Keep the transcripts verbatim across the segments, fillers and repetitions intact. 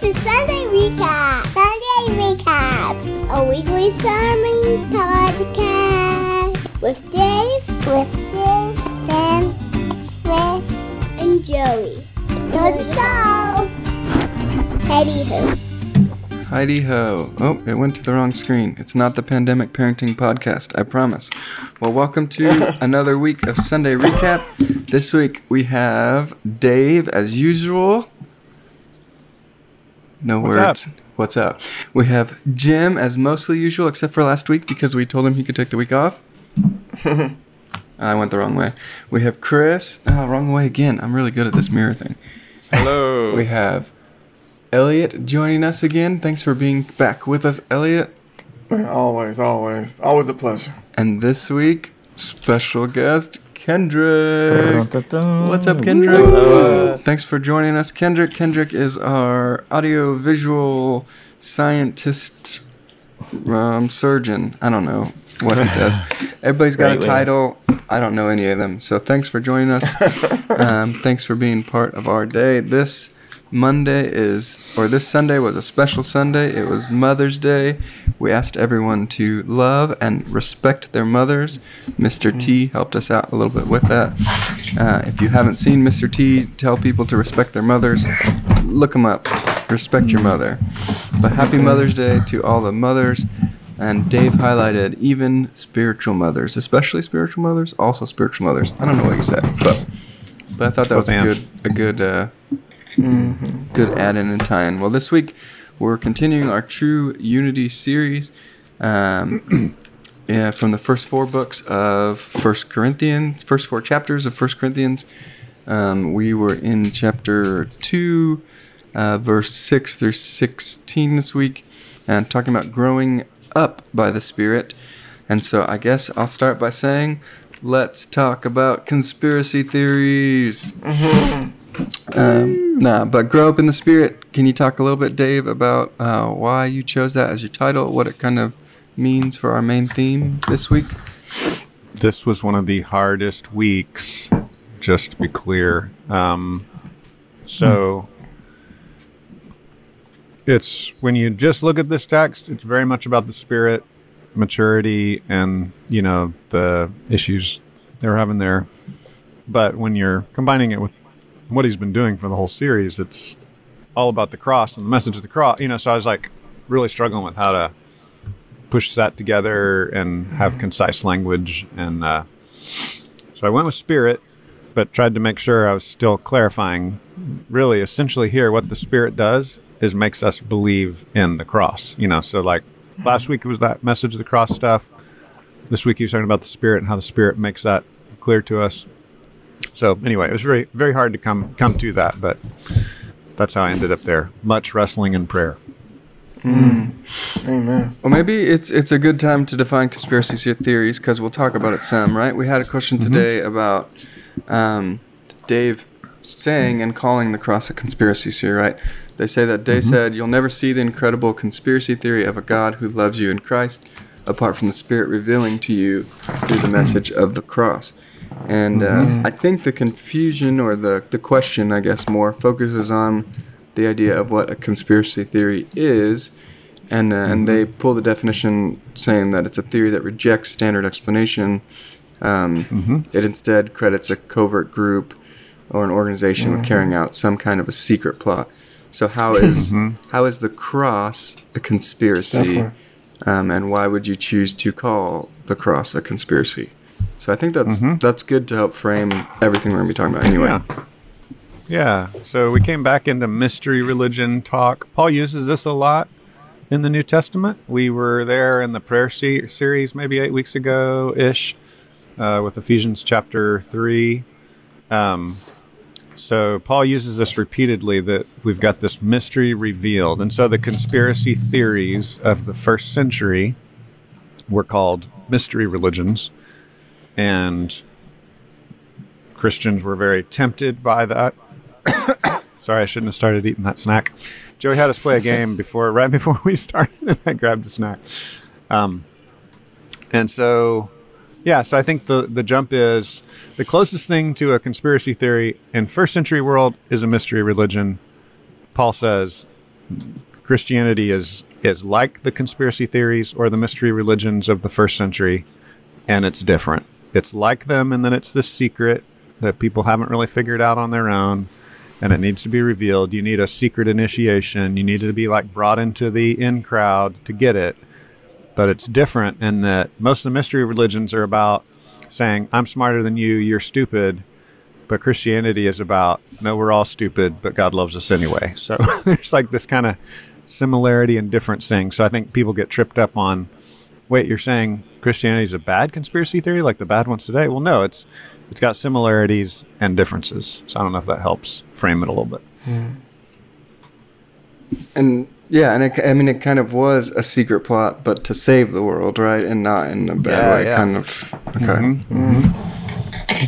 This is Sunday Recap. Sunday Recap, a weekly sermon podcast with Dave, with Dave, Ken, Chris, and Joey. Good show. Heidi ho. Heidi ho. Oh, it went to the wrong screen. It's not the Pandemic Parenting Podcast, I promise. Well, welcome to another week of Sunday Recap. This week we have Dave as usual. No What's words. Up? What's up? We have Jim as mostly usual, except for last week because we told him he could take the week off. I went the wrong way. We have Chris. Oh, wrong way again. I'm really good at this mirror thing. Hello. We have Elliot joining us again. Thanks for being back with us, Elliot. Always, always. Always a pleasure. And this week, special guest, Kendrick. What's up, Kendrick? Uh, Thanks for joining us, Kendrick. Kendrick is our audiovisual scientist um, surgeon. I don't know what he does. Everybody's got right a title. Way. I don't know any of them. So thanks for joining us. um, thanks for being part of our day. This Monday is, or this Sunday was a special Sunday. It was Mother's Day. We asked everyone to love and respect their mothers. Mister T helped us out a little bit with that. Uh, if you haven't seen Mister T tell people to respect their mothers, look him up. Respect your mother. But happy Mother's Day to all the mothers. And Dave highlighted even spiritual mothers, especially spiritual mothers, also spiritual mothers. I don't know what you said, but but I thought that was a good a good. Uh, Mm-hmm. Good add-in and tie-in. Well, this week we're continuing our True Unity series um, yeah, from the first four books of First Corinthians, first four chapters of First Corinthians. Um, we were in chapter two, uh, verse six through sixteen this week, and talking about growing up by the Spirit. And so I guess I'll start by saying, let's talk about conspiracy theories. Mm-hmm. Um, nah, but grow up in the Spirit. Can you talk a little bit, Dave, about uh, why you chose that as your title, what it kind of means for our main theme this week? This was one of the hardest weeks, just to be clear. Um, so it's when you just look at this text, it's very much about the Spirit, maturity, and, you know, the issues they're having there. But when you're combining it with what he's been doing for the whole series, it's all about the cross and the message of the cross, you know, so I was like really struggling with how to push that together and have concise language. And, uh, so I went with Spirit, but tried to make sure I was still clarifying really essentially here, what the Spirit does is makes us believe in the cross, you know? So like last week it was that message of the cross stuff. This week he was talking about the Spirit and how the Spirit makes that clear to us. So anyway, it was very, very hard to come come to that, but that's how I ended up there. Much wrestling and prayer. Mm. Amen. Well, maybe it's it's a good time to define conspiracy theories because we'll talk about it some, right? We had a question today mm-hmm. about um, Dave saying and calling the cross a conspiracy theory, right? They say that Dave mm-hmm. said, "You'll never see the incredible conspiracy theory of a God who loves you in Christ apart from the Spirit revealing to you through the message of the cross." And uh, I think the confusion or the, the question, I guess, more focuses on the idea of what a conspiracy theory is. And, uh, and they pull the definition saying that it's a theory that rejects standard explanation. Um, mm-hmm. It instead credits a covert group or an organization mm-hmm. with carrying out some kind of a secret plot. So how is how is the cross a conspiracy? Um, and why would you choose to call the cross a conspiracy? So I think that's mm-hmm. that's good to help frame everything we're going to be talking about anyway. Yeah. yeah. So we came back into mystery religion talk. Paul uses this a lot in the New Testament. We were there in the prayer se- series maybe eight weeks ago-ish uh, with Ephesians chapter three. Um, so Paul uses this repeatedly that we've got this mystery revealed. And so the conspiracy theories of the first century were called mystery religions. And Christians were very tempted by that. Sorry, I shouldn't have started eating that snack. Joey had us play a game before, right before we started, and I grabbed a snack. Um, and so, yeah, so I think the, the jump is the closest thing to a conspiracy theory in first century world is a mystery religion. Paul says Christianity is is like the conspiracy theories or the mystery religions of the first century, and it's different. It's like them, and then it's the secret that people haven't really figured out on their own, and it needs to be revealed. You need a secret initiation. You need to be like brought into the in crowd to get it. But it's different in that most of the mystery religions are about saying, I'm smarter than you, you're stupid. But Christianity is about, no, we're all stupid, but God loves us anyway. So there's like this kind of similarity and difference thing. So I think people get tripped up on, wait, you're saying Christianity is a bad conspiracy theory, like the bad ones today? Well, no, it's it's got similarities and differences. So I don't know if that helps frame it a little bit. Yeah. And yeah, and it, I mean, it kind of was a secret plot, but to save the world, right? And not in a bad yeah, way, yeah. kind of. Okay. Mm-hmm. Mm-hmm.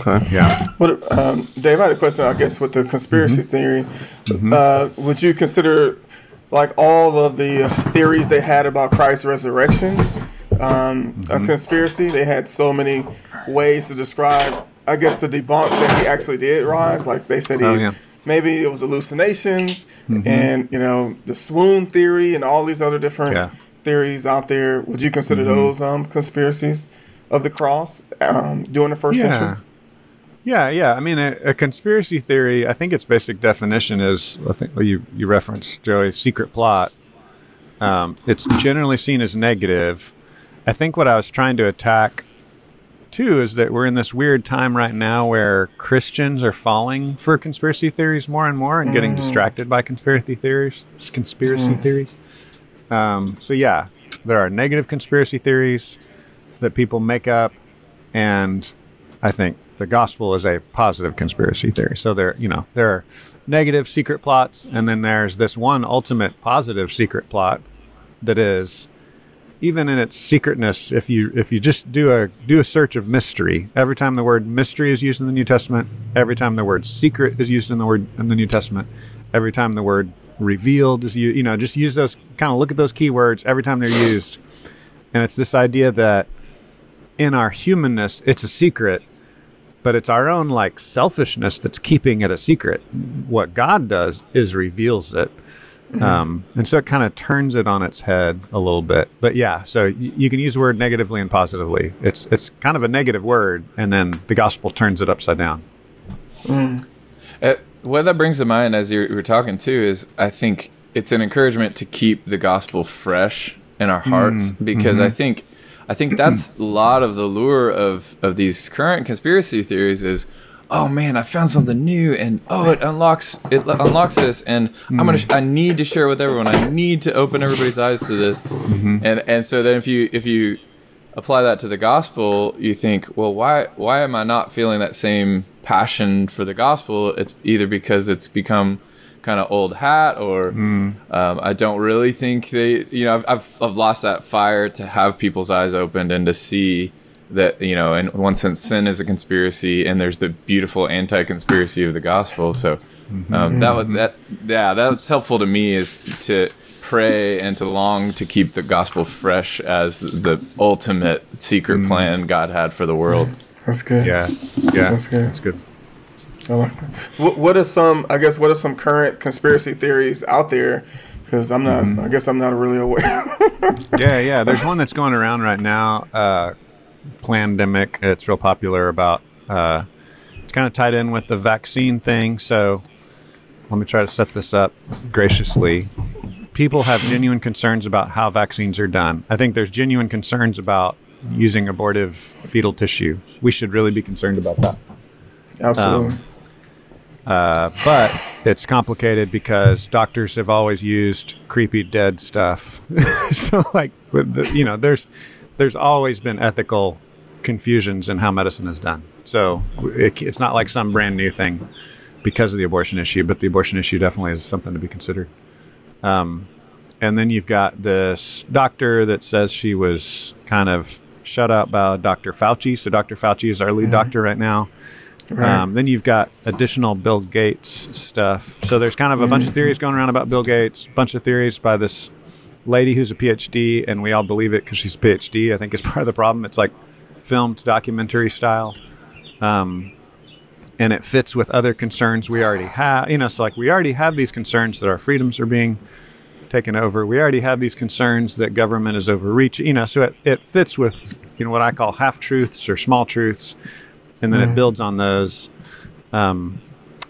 Okay. Yeah. What, um, Dave, I had a question, I guess, with the conspiracy mm-hmm. theory. Mm-hmm. Uh, would you consider, like, all of the theories they had about Christ's resurrection um, mm-hmm. a conspiracy? They had so many ways to describe, I guess, to debunk that he actually did rise. Like, they said he oh, yeah. maybe it was hallucinations mm-hmm. and, you know, the swoon theory and all these other different yeah. theories out there. Would you consider mm-hmm. those um, conspiracies of the cross um, during the first yeah. century? Yeah, yeah. I mean, a, a conspiracy theory, I think its basic definition is, I think well, you, you referenced, Joey, secret plot. Um, it's generally seen as negative. I think what I was trying to attack, too, is that we're in this weird time right now where Christians are falling for conspiracy theories more and more and mm. getting distracted by conspiracy theories. Conspiracy mm. theories. Um, so, yeah, there are negative conspiracy theories that people make up, and I think the gospel is a positive conspiracy theory. So there, you know, there are negative secret plots, and then there's this one ultimate positive secret plot that is, even in its secretness, if you if you just do a do a search of mystery, every time the word mystery is used in the New Testament, every time the word secret is used in the word in the New Testament, every time the word revealed is used, you know, just use those, kind of look at those keywords every time they're used, and it's this idea that in our humanness, it's a secret. But it's our own like selfishness that's keeping it a secret. What God does is reveals it. Um, and so it kind of turns it on its head a little bit. But yeah, so y- you can use the word negatively and positively. It's it's kind of a negative word, and then the gospel turns it upside down. Mm. Uh, what that brings to mind as you were talking too is I think it's an encouragement to keep the gospel fresh in our hearts mm. because mm-hmm. I think I think that's a lot of the lure of, of these current conspiracy theories is, oh man, I found something new, and oh, it unlocks it unlocks this, and mm-hmm. I'm gonna sh- I need to share with everyone. I need to open everybody's eyes to this, mm-hmm. and and so then if you if you apply that to the gospel, you think, well, why why am I not feeling that same passion for the gospel? It's either because it's become kind of old hat, or mm. um, I don't really think they, you know, I've, I've I've lost that fire to have people's eyes opened and to see that, you know, in one sense, sin is a conspiracy, and there's the beautiful anti-conspiracy of the gospel. So mm-hmm. um, that would that yeah, that's helpful to me, is to pray and to long to keep the gospel fresh as the, the ultimate secret mm. plan God had for the world. That's good. Yeah, yeah, that's good. That's good. What, what are some, I guess, what are some current conspiracy theories out there? Because I'm not, mm-hmm. I guess I'm not really aware. yeah, yeah. There's one that's going around right now, uh, Plandemic. It's real popular about, uh, it's kind of tied in with the vaccine thing. So let me try to set this up graciously. People have genuine concerns about how vaccines are done. I think there's genuine concerns about using abortive fetal tissue. We should really be concerned about that. Absolutely. Um, Uh, but it's complicated because doctors have always used creepy dead stuff. So, like, with the, you know, there's there's always been ethical confusions in how medicine is done. So it, it's not like some brand new thing because of the abortion issue, but the abortion issue definitely is something to be considered. Um, and then you've got this doctor that says she was kind of shut up by Doctor Fauci. So Doctor Fauci is our lead mm-hmm. doctor right now. Right. Um, then you've got additional Bill Gates stuff. So there's kind of a bunch of theories going around about Bill Gates, a bunch of theories by this lady who's a P H D, and we all believe it because she's a P H D, I think is part of the problem. It's like filmed documentary style. Um, and it fits with other concerns we already have. You know, so like we already have these concerns that our freedoms are being taken over. We already have these concerns that government is overreaching, you know, so it, it fits with, you know, what I call half-truths or small truths, and then mm-hmm. it builds on those. Um,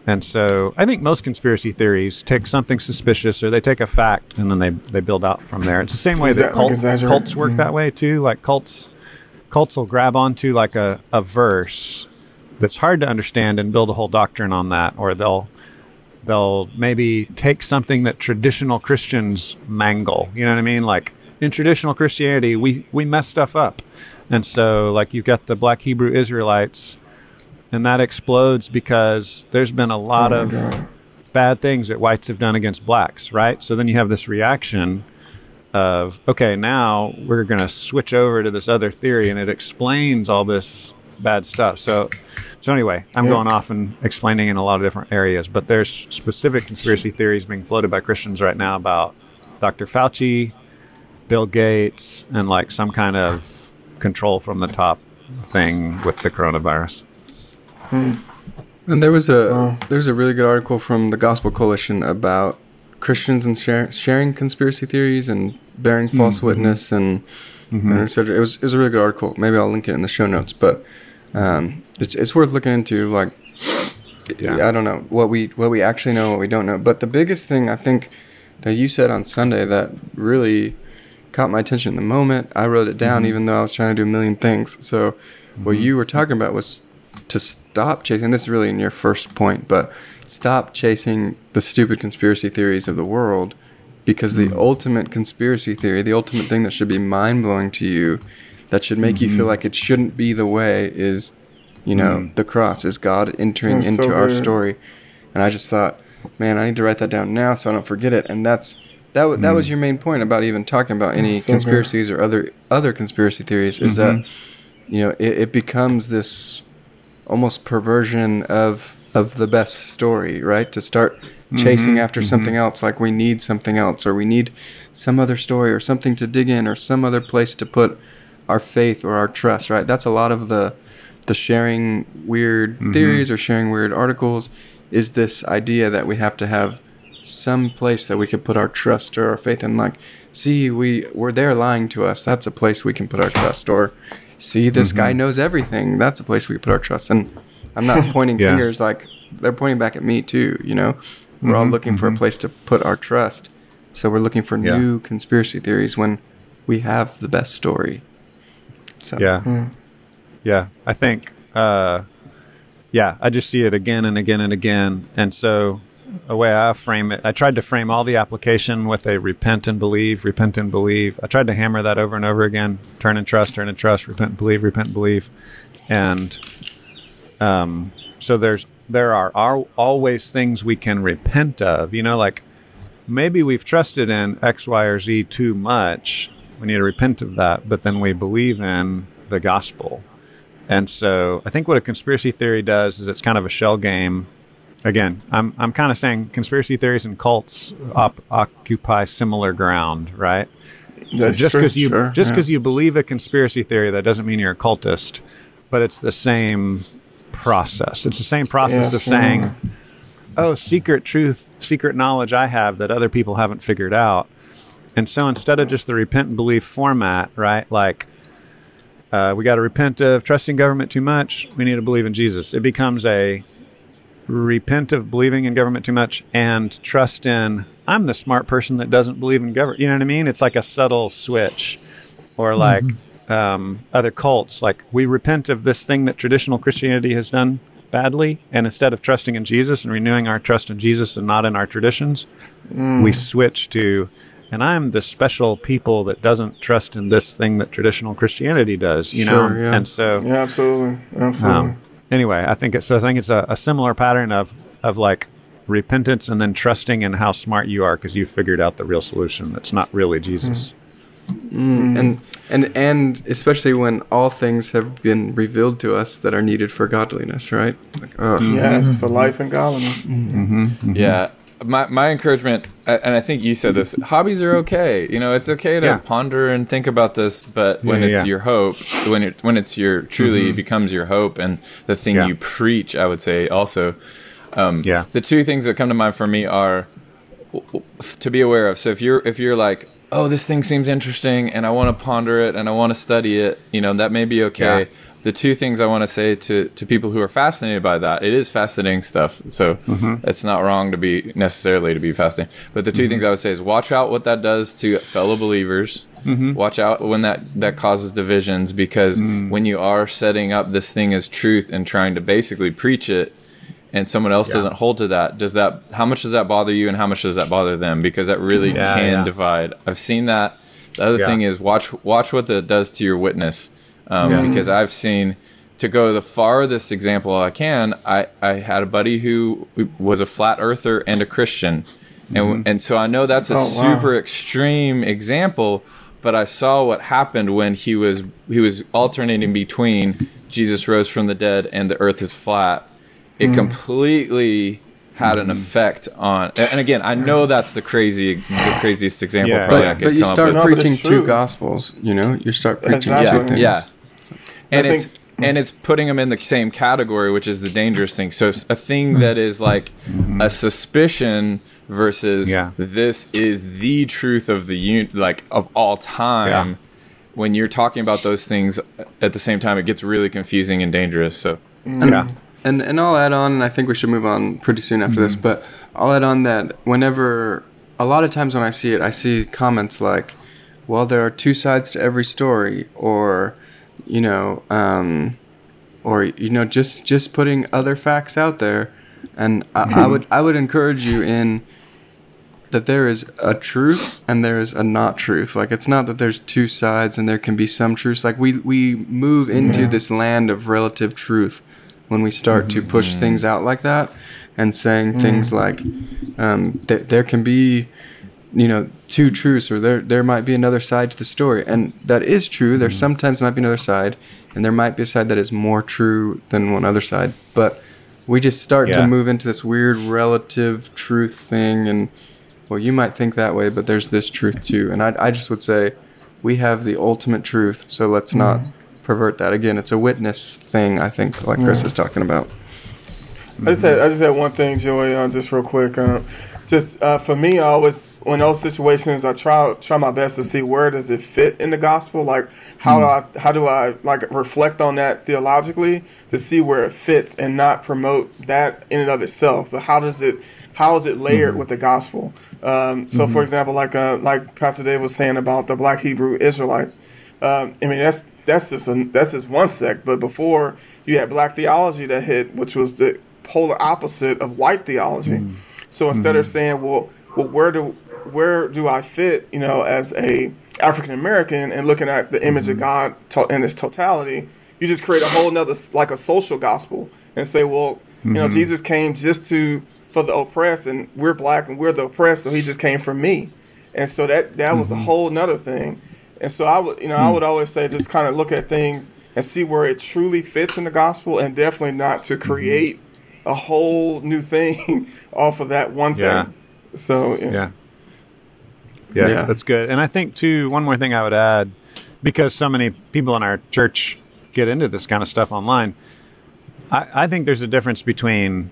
and so I think most conspiracy theories take something suspicious, or they take a fact, and then they, they build out from there. It's the same way that, that cults, like cults work mm-hmm. that way, too. Like cults cults will grab onto like a, a verse that's hard to understand and build a whole doctrine on that, or they'll they'll maybe take something that traditional Christians mangle. You know what I mean? Like in traditional Christianity, we, we mess stuff up. And so like you've got the Black Hebrew Israelites, and that explodes because there's been a lot oh of God. bad things that whites have done against blacks, right? So then you have this reaction of, okay, now we're going to switch over to this other theory, and it explains all this bad stuff. So so anyway, I'm yeah. going off and explaining in a lot of different areas, but there's specific conspiracy theories being floated by Christians right now about Doctor Fauci, Bill Gates, and like some kind of control from the top thing with the coronavirus. Hmm. And there was a wow. there was a really good article from the Gospel Coalition about Christians and share, sharing conspiracy theories and bearing false mm-hmm. witness and, mm-hmm. and et cetera. It was it was a really good article. Maybe I'll link it in the show notes, but um, it's it's worth looking into. Like, yeah. I don't know what we what we actually know, what we don't know. But the biggest thing I think that you said on Sunday that really caught my attention in the moment. I wrote it down, mm-hmm. even though I was trying to do a million things. So, mm-hmm. what you were talking about was to stop chasing, this is really in your first point, but stop chasing the stupid conspiracy theories of the world, because mm-hmm. the ultimate conspiracy theory, the ultimate thing that should be mind-blowing to you, that should make mm-hmm. you feel like it shouldn't be the way, is, you know, mm-hmm. the cross, is God entering that's into so our story. And I just thought, man, I need to write that down now so I don't forget it. And that's that, w- mm-hmm. that was your main point about even talking about any so conspiracies good. or other other conspiracy theories, is mm-hmm. that, you know, it, it becomes this almost perversion of of the best story, right? To start chasing mm-hmm, after mm-hmm. something else, like we need something else, or we need some other story, or something to dig in, or some other place to put our faith or our trust, right? That's a lot of the the sharing weird mm-hmm. theories or sharing weird articles, is this idea that we have to have some place that we could put our trust or our faith in. Like, see, we we're there lying to us. That's a place we can put our trust. Or, see, this mm-hmm. guy knows everything. That's a place we put our trust. And I'm not pointing yeah. fingers, like they're pointing back at me too, you know? We're mm-hmm, all looking mm-hmm. for a place to put our trust. So we're looking for yeah. new conspiracy theories when we have the best story. So Yeah. Mm. Yeah. I think uh yeah, I just see it again and again and again. And so the way I frame it, I tried to frame all the application with a repent and believe, repent and believe. I tried to hammer that over and over again. Turn and trust, turn and trust, repent and believe, repent and believe. And um, so there's there are, are always things we can repent of. You know, like maybe we've trusted in X, Y, or Z too much. We need to repent of that. But then we believe in the gospel. And so I think what a conspiracy theory does is it's kind of a shell game. Again, I'm I'm kind of saying conspiracy theories and cults op- occupy similar ground, right? That's just because you sure, just because yeah. you believe a conspiracy theory, that doesn't mean you're a cultist. But it's the same process. It's the same process yeah, of saying, yeah. "Oh, secret truth, secret knowledge I have that other people haven't figured out." And so instead of just the repent and believe format, right? Like uh, we got to repent of trusting government too much. We need to believe in Jesus. It becomes a repent of believing in government too much and trust in I'm the smart person that doesn't believe in government. You know what I mean? It's like a subtle switch. Or like mm-hmm. um, other cults, like we repent of this thing that traditional Christianity has done badly, and instead of trusting in Jesus and renewing our trust in Jesus and not in our traditions, mm. we switch to, and I'm the special people that doesn't trust in this thing that traditional Christianity does, you sure, know? Yeah. And so, yeah, absolutely. Absolutely. Um, Anyway, I think it's so I think it's a, a similar pattern of of like repentance and then trusting in how smart you are because you figured out the real solution. That's not really Jesus. Mm. Mm. And and and especially when all things have been revealed to us that are needed for godliness, right? Like, oh. Yes, for life and godliness. Mm-hmm. Mm-hmm. Yeah. My my encouragement, and I think you said this, hobbies are okay. You know, it's okay to yeah. ponder and think about this, but when yeah, it's yeah. your hope, when it when it's your truly mm-hmm. becomes your hope and the thing yeah. you preach, I would say also. Um, yeah. The two things that come to mind for me are to be aware of. So if you're if you're like, oh, this thing seems interesting and I want to ponder it and I want to study it, you know, that may be okay. Yeah. The two things I want to say to, to people who are fascinated by that, it is fascinating stuff. So mm-hmm. it's not wrong to be necessarily to be fascinated. But the two mm-hmm. things I would say is watch out what that does to fellow believers. Mm-hmm. Watch out when that, that causes divisions, because mm-hmm. when you are setting up this thing as truth and trying to basically preach it, and someone else yeah. doesn't hold to that, does that, how much does that bother you and how much does that bother them? Because that really yeah, can yeah. divide. I've seen that. The other yeah. thing is watch watch what that does to your witness. Um, yeah. Because I've seen, to go the farthest example I can, I, I had a buddy who was a flat earther and a Christian. Mm-hmm. And and so I know that's a oh, super wow. extreme example, but I saw what happened when he was he was alternating between Jesus rose from the dead and the earth is flat. It mm. completely had an effect on, and again, I know that's the crazy, the craziest example. Yeah. Probably but, I could but you come start up with. preaching two gospels, you know, you start preaching exactly. two things. Yeah, yeah. and I it's think- and it's putting them in the same category, which is the dangerous thing. So a thing that is like mm-hmm. a suspicion versus yeah. this is the truth of the un- like of all time. Yeah. When you're talking about those things at the same time, it gets really confusing and dangerous. So mm. yeah. And and I'll add on, and I think we should move on pretty soon after mm-hmm. this, but I'll add on that whenever, a lot of times when I see it, I see comments like, well, there are two sides to every story, or, you know, um, or, you know, just, just putting other facts out there. And I, I would I would encourage you in that there is a truth and there is a not truth. Like, it's not that there's two sides and there can be some truths. Like, we, we move into yeah. this land of relative truth when we start to push things out like that and saying mm. things like um, th- there can be, you know, two truths, or there there might be another side to the story. And that is true. There sometimes might be another side, and there might be a side that is more true than one other side. But we just start yeah. to move into this weird relative truth thing. And, well, you might think that way, but there's this truth too. And I, I just would say we have the ultimate truth, so let's mm. not pervert that. Again, it's a witness thing, I think, like Chris yeah. is talking about. Mm-hmm. I just had I just had one thing, Joey, um, just real quick. Um, just uh, for me, I always, in those situations, I try try my best to see where does it fit in the gospel. Like, how mm-hmm. do I how do I like reflect on that theologically to see where it fits and not promote that in and of itself, but how does it how is it layered mm-hmm. with the gospel? Um, so, mm-hmm. for example, like uh, like Pastor Dave was saying about the Black Hebrew Israelites. Um, I mean, that's that's just a, that's just one sect. But before, you had black theology that hit, which was the polar opposite of white theology. Mm. So instead mm. of saying, well, well, where do where do I fit, you know, as a African American, and looking at the image mm. of God to, in its totality, you just create a whole nother, like a social gospel, and say, well, mm-hmm. you know, Jesus came just to for the oppressed, and we're black and we're the oppressed, so he just came for me. And so that that mm-hmm. was a whole nother thing. And so I would, you know, I would always say just kind of look at things and see where it truly fits in the gospel, and definitely not to create a whole new thing off of that one thing. Yeah. So yeah. Yeah. yeah, yeah, that's good. And I think too, one more thing I would add, because so many people in our church get into this kind of stuff online. I, I think there's a difference between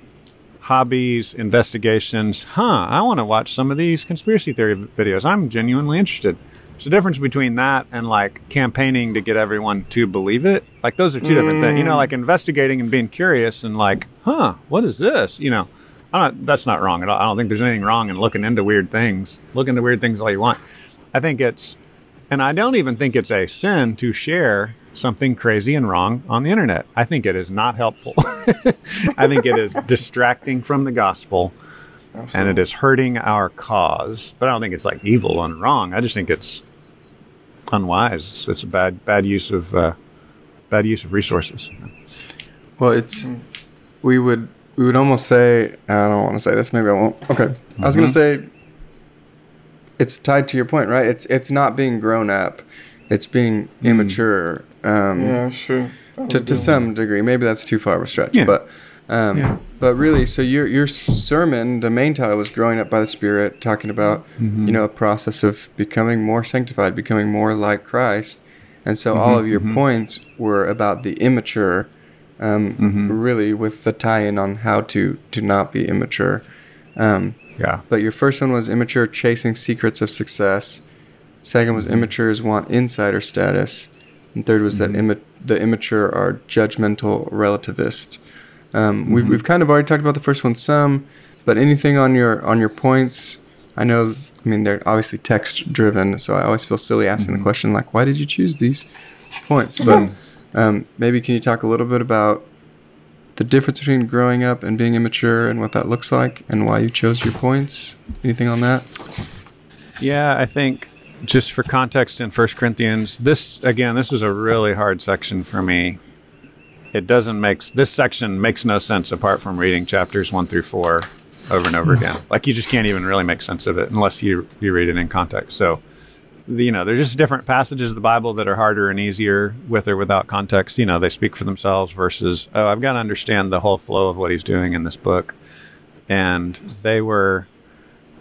hobbies, investigations. Huh? I want to watch some of these conspiracy theory videos. I'm genuinely interested. There's a difference between that and like campaigning to get everyone to believe it. Like, those are two mm. different things, you know, like investigating and being curious and like, huh, what is this? You know, I don't, that's not wrong at all. I don't think there's anything wrong in looking into weird things. Look into weird things all you want. I think it's, and I don't even think it's a sin to share something crazy and wrong on the internet. I think it is not helpful. I think it is distracting from the gospel. Absolutely. And it is hurting our cause. But I don't think it's like evil and wrong. I just think it's unwise. It's, it's a bad bad use of uh, bad use of resources. Well, it's we would we would almost say, I don't want to say this, maybe I won't. Okay. Mm-hmm. I was going to say it's tied to your point, right? It's it's not being grown up. It's being mm. immature. Um, yeah, sure. To to some degree. Maybe that's too far of a stretch, yeah. but Um, yeah. But really, so your your sermon, the main title was "Growing Up by the Spirit," talking about mm-hmm. you know a process of becoming more sanctified, becoming more like Christ, and so mm-hmm. all of your mm-hmm. points were about the immature, um, mm-hmm. really with the tie-in on how to to not be immature, um, Yeah. But your first one was Immature Chasing Secrets of Success. Second was Immatures Want Insider Status. And third was mm-hmm. that imma- the immature are judgmental relativists. Um, mm-hmm. We've we've kind of already talked about the first one some, but anything on your on your points? I know, I mean, they're obviously text driven, so I always feel silly asking mm-hmm. the question like, why did you choose these points? But um, maybe can you talk a little bit about the difference between growing up and being immature and what that looks like and why you chose your points? Anything on that? Yeah, I think just for context in First Corinthians, this, again, this was a really hard section for me. It doesn't make, this section makes no sense apart from reading chapters one through four over and over again. Like you just can't even really make sense of it unless you, you read it in context. So, you know, there's just different passages of the Bible that are harder and easier with or without context. You know, they speak for themselves versus, oh, I've got to understand the whole flow of what he's doing in this book. And they were,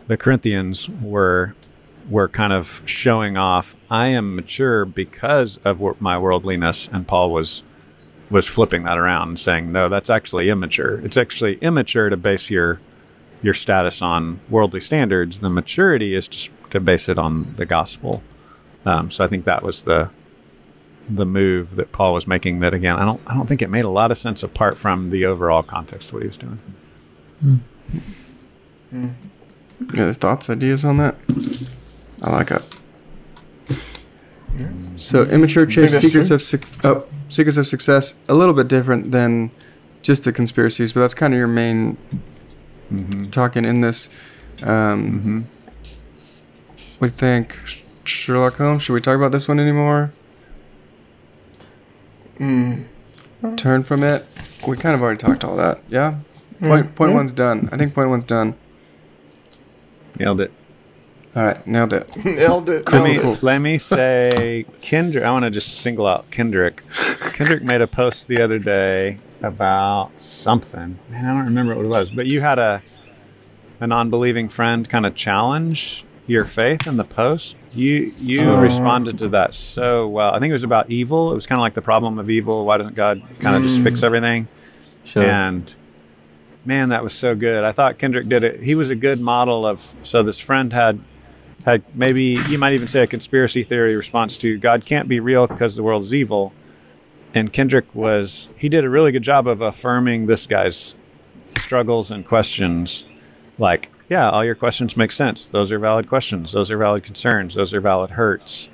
the Corinthians were, were kind of showing off, I am mature because of my worldliness. And Paul was was flipping that around and saying, no, that's actually immature. It's actually immature to base your your status on worldly standards. The maturity is to, to base it on the gospel. Um, so I think that was the the move that Paul was making. That again, I don't I don't think it made a lot of sense apart from the overall context of what he was doing. Mm. Mm. Yeah, thoughts, ideas on that? I like it. So immature chase secrets of su- oh, secrets of success, a little bit different than just the conspiracies, but that's kind of your main mm-hmm. talking in this. Um, mm-hmm. We think Sherlock Holmes. Should we talk about this one anymore? Mm. Turn from it. We kind of already talked all that. Yeah. Point, point mm-hmm. one's done. I think point one's done. Nailed it. All right, nailed it. Nailed it. Cool. Let, me, cool. let me say, Kendrick, I want to just single out Kendrick. Kendrick made a post the other day about something. Man, I don't remember what it was, but you had a a non-believing friend kind of challenge your faith in the post. You you um, responded to that so well. I think it was about evil. It was kind of like the problem of evil. Why doesn't God kind of mm, just fix everything? Sure. And man, that was so good. I thought Kendrick did it. He was a good model of, so this friend had... had maybe you might even say a conspiracy theory response to God can't be real because the world is evil. And Kendrick was, he did a really good job of affirming this guy's struggles and questions. Like, yeah, all your questions make sense. Those are valid questions. Those are valid concerns. Those are valid hurts.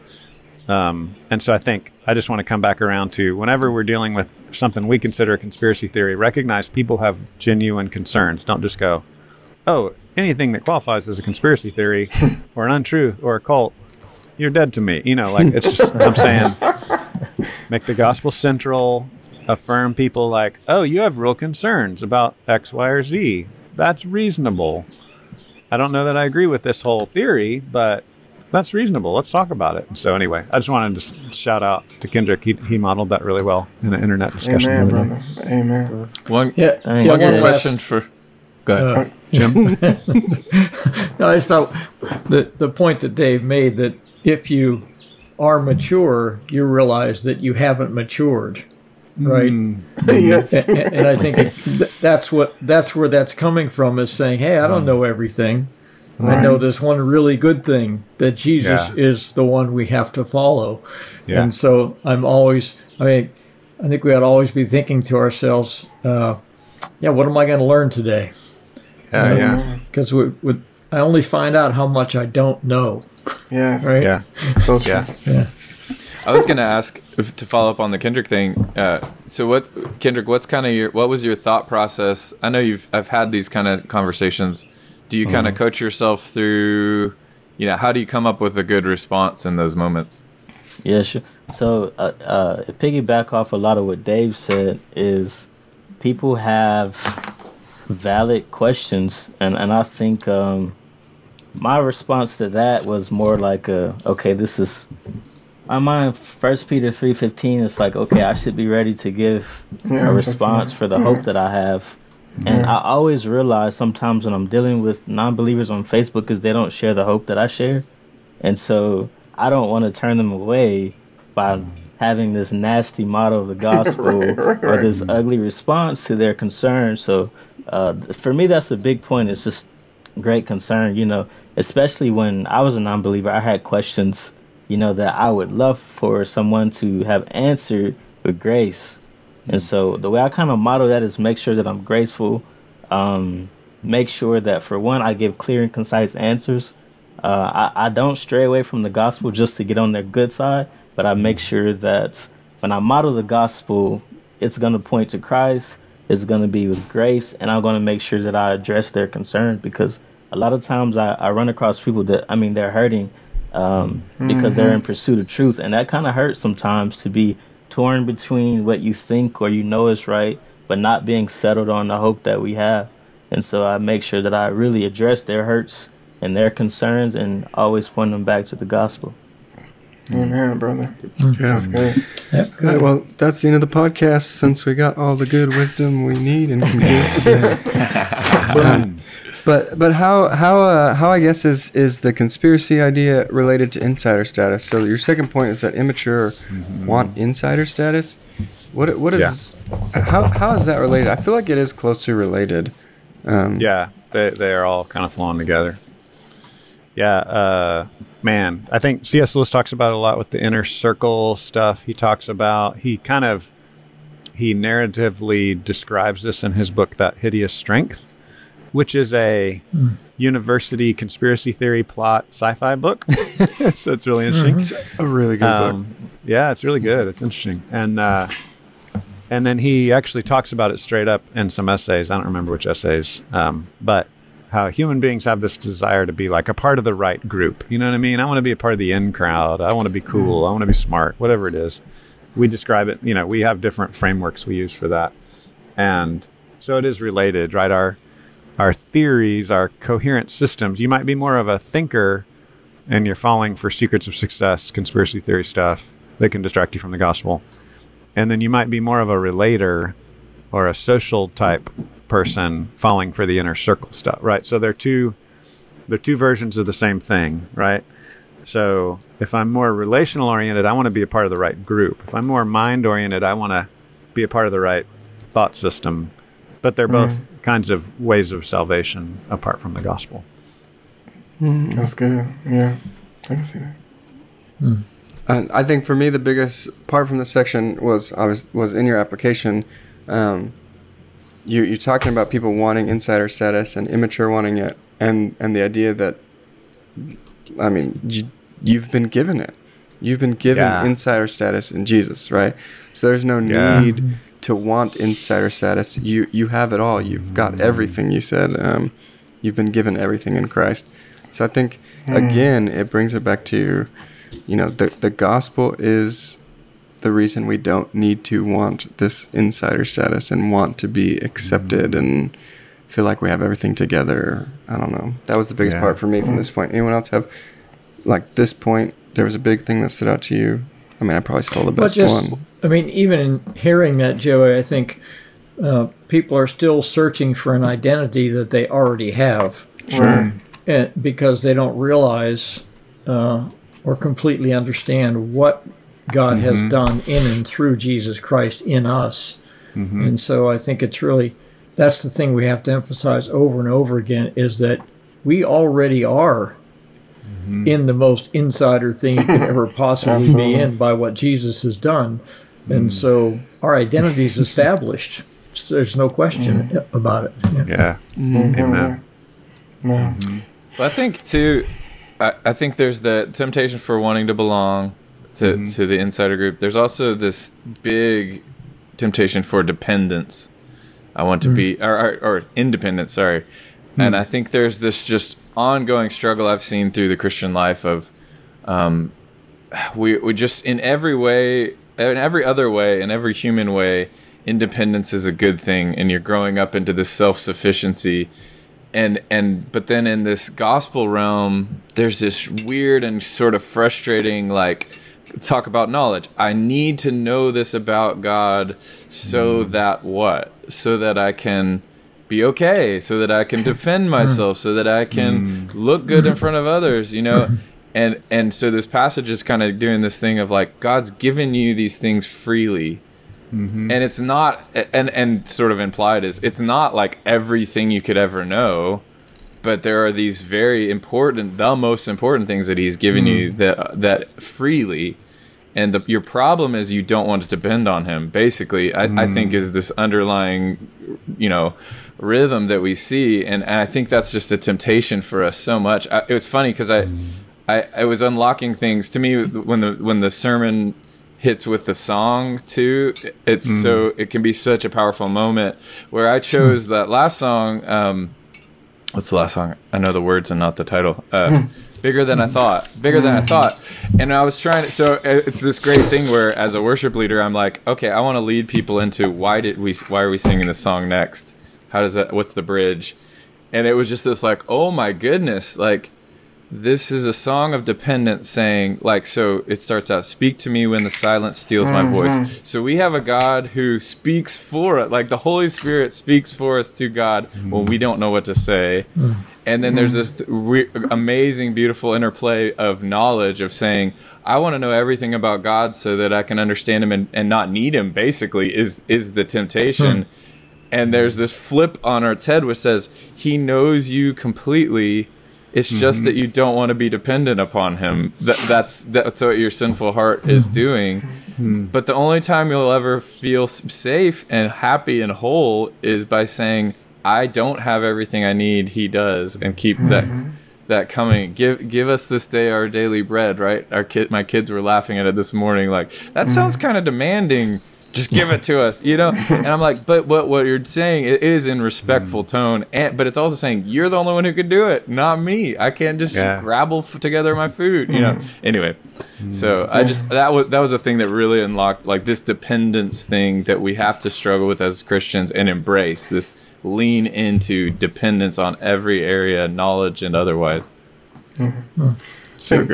Um, and so I think I just want to come back around to whenever we're dealing with something we consider a conspiracy theory, recognize people have genuine concerns. Don't just go, oh, anything that qualifies as a conspiracy theory or an untruth or a cult, you're dead to me. You know, like it's just, I'm saying, make the gospel central, affirm people like, oh, you have real concerns about X, Y, or Z. That's reasonable. I don't know that I agree with this whole theory, but that's reasonable. Let's talk about it. And so anyway, I just wanted to shout out to Kendrick. He, he modeled that really well in an internet discussion. Amen, brother. Amen. One, yeah, one more yeah, question for... Go ahead, uh, Jim. No, I just thought the, the point that Dave made that if you are mature, you realize that you haven't matured, right? Mm. Yes. And, and I think it, that's what that's where that's coming from is saying, hey, I don't know everything. Right. I know this one really good thing, that Jesus yeah. is the one we have to follow. Yeah. And so I'm always, I mean, I think we ought to always be thinking to ourselves, uh, yeah, what am I going to learn today? Yeah, um, yeah. Because we, we, I only find out how much I don't know. Yes. Right? Yeah. So true. Yeah. yeah. I was going to ask if, to follow up on the Kendrick thing. Uh, so, what, Kendrick? What's kind of your? What was your thought process? I know you've. I've had these kind of conversations. Do you kind of mm. coach yourself through? You know, how do you come up with a good response in those moments? Yeah, sure. So, uh, uh, piggyback off a lot of what Dave said is people have valid questions, and, and I think um, my response to that was more like, a, okay, this is, I mind First Peter three fifteen, it's like, okay, I should be ready to give yeah, a response for the yeah. hope that I have. And yeah. I always realize sometimes when I'm dealing with non-believers on Facebook is they don't share the hope that I share. And so I don't want to turn them away by having this nasty model of the gospel right, right, or this right. ugly response to their concern. So uh, for me, that's a big point. It's just great concern, you know, especially when I was a non-believer. I had questions, you know, that I would love for someone to have answered with grace. And so the way I kind of model that is make sure that I'm graceful. Um, make sure that, for one, I give clear and concise answers. Uh, I, I don't stray away from the gospel just to get on their good side, but I make sure that when I model the gospel, it's going to point to Christ. It's going to be with grace, and I'm going to make sure that I address their concern, because a lot of times I, I run across people that, I mean, they're hurting um, mm-hmm. because they're in pursuit of truth, and that kind of hurts sometimes to be torn between what you think or you know is right, but not being settled on the hope that we have. And so I make sure that I really address their hurts and their concerns and always point them back to the gospel. Amen, brother. Yeah. That's good. Yep. Good. Right, well, that's the end of the podcast, since we got all the good wisdom we need and can give today. But, but but how how uh, how I guess is is the conspiracy idea related to insider status? So your second point is that immature mm-hmm. want insider status. What what is yeah. how how is that related? I feel like it is closely related. Um, yeah, they they are all kind of flowing together. Yeah, uh, man, I think C S. Lewis talks about it a lot with the inner circle stuff. He talks about, he kind of, he narratively describes this in his book, That Hideous Strength, which is a mm. university conspiracy theory plot sci-fi book. So it's really interesting. It's a really good um, book. Yeah, it's really good. It's interesting. And, uh, and then he actually talks about it straight up in some essays. I don't remember which essays, um, but how human beings have this desire to be like a part of the right group. You know what I mean? I want to be a part of the in crowd. I want to be cool. I want to be smart, whatever it is. We describe it, you know, we have different frameworks we use for that. And so it is related, right? Our, our theories, our coherent systems. You might be more of a thinker and you're falling for secrets of success, conspiracy theory stuff that can distract you from the gospel. And then you might be more of a relator or a social type person falling for the inner circle stuff, right? So they're two, they're two versions of the same thing, right? So if I'm more relational oriented, I want to be a part of the right group. If I'm more mind oriented, I want to be a part of the right thought system. But they're both mm. kinds of ways of salvation apart from the gospel. Mm. That's good. Yeah, I can see that. Mm. And I think for me, the biggest part from this section was was, was in your application. Um, You, you're talking about people wanting insider status and immature wanting it, and, and the idea that, I mean, you, you've been given it. You've been given yeah. insider status in Jesus, right? So there's no yeah. need to want insider status. You you have it all. You've got everything, you said. Um, you've been given everything in Christ. So I think, mm. again, it brings it back to, you know, the the gospel is the reason we don't need to want this insider status and want to be accepted and feel like we have everything together. I don't know. That was the biggest yeah. part for me from this point. Anyone else have, like, this point, there was a big thing that stood out to you? I mean, I probably stole the best just, one. I mean, even in hearing that, Joey, I think uh, people are still searching for an identity that they already have. Sure. And because they don't realize uh, or completely understand what God mm-hmm. has done in and through Jesus Christ in us. Mm-hmm. And so I think it's really, that's the thing we have to emphasize over and over again, is that we already are mm-hmm. in the most insider thing you can ever possibly be in by what Jesus has done. And mm. so our identity is established. So there's no question mm. about it. Yeah. yeah. Mm-hmm. Amen. Mm-hmm. Well, I think, too, I, I think there's the temptation for wanting to belong to mm-hmm. to the insider group. There's also this big temptation for dependence. I want to mm-hmm. be, or, or, or independence, sorry. Mm-hmm. And I think there's this just ongoing struggle I've seen through the Christian life of, um, we we just, in every way, in every other way, in every human way, independence is a good thing, and you're growing up into this self-sufficiency. And and but then in this gospel realm, there's this weird and sort of frustrating, like, talk about knowledge. I need to know this about God so mm. that what? So that I can be okay, so that I can defend myself, so that I can mm. look good in front of others, you know? And and so this passage is kind of doing this thing of like, God's given you these things freely. Mm-hmm. And it's not, and, and sort of implied is, it's not like everything you could ever know. but there are these very important, the most important things that he's given mm-hmm. you that that freely. And the, your problem is you don't want to depend on him, basically, I, mm. I think is this underlying, you know, rhythm that we see. And, and I think that's just a temptation for us so much. I, it was funny because I, mm. I, I was unlocking things. To me, when the when the sermon hits with the song, too, it's mm. so it can be such a powerful moment where I chose mm. that last song. Um, what's the last song? I know the words and not the title. Uh, Bigger than I thought, bigger than I thought. And I was trying to, so it's this great thing where as a worship leader, I'm like, okay, I want to lead people into why did we, why are we singing this song next? How does that, what's the bridge? And it was just this like, oh my goodness, like this is a song of dependence saying like, so it starts out, speak to me when the silence steals my voice. So we have a God who speaks for it. Like the Holy Spirit speaks for us to God when we don't know what to say. And then there's this re- amazing, beautiful interplay of knowledge of saying, I want to know everything about God so that I can understand him and, and not need him, basically, is is the temptation. And there's this flip on its head which says, he knows you completely. It's just mm-hmm. that you don't want to be dependent upon him. That, that's that's what your sinful heart is doing. Mm-hmm. But the only time you'll ever feel safe and happy and whole is by saying, I don't have everything I need. He does, and keep that mm-hmm. that coming. Give give us this day our daily bread. Right? Our kid, my kids were laughing at it this morning. Like that mm-hmm. sounds kind of demanding. Just give it to us, you know. And I'm like, but what what you're saying it is in respectful mm-hmm. tone, and but it's also saying you're the only one who can do it, not me. I can't just yeah. grabble f- together my food, you know. Mm-hmm. Anyway, mm-hmm. so I just that was that was a thing that really unlocked like this dependence thing that we have to struggle with as Christians and embrace this. Lean into dependence on every area, knowledge and otherwise. Mm-hmm. So, um,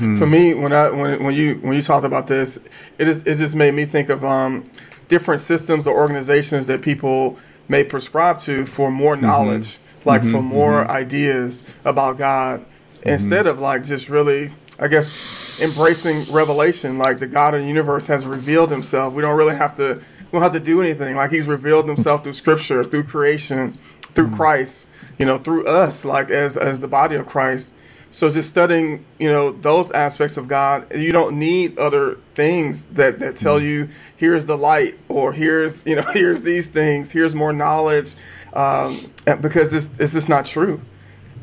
mm. for me, when I when when you when you talked about this, it is it just made me think of um, different systems or organizations that people may prescribe to for more knowledge, mm-hmm. like mm-hmm. for more mm-hmm. ideas about God, mm-hmm. instead of like just really, I guess, embracing revelation. Like the God of the universe has revealed Himself. We don't really have to. We don't have to do anything. Like he's revealed himself through scripture, through creation, through mm. Christ, you know, through us, like as as the body of Christ. So just studying, you know, those aspects of God, you don't need other things that, that tell mm. you here's the light or here's, you know, here's these things, here's more knowledge, um, because it's, it's just not true.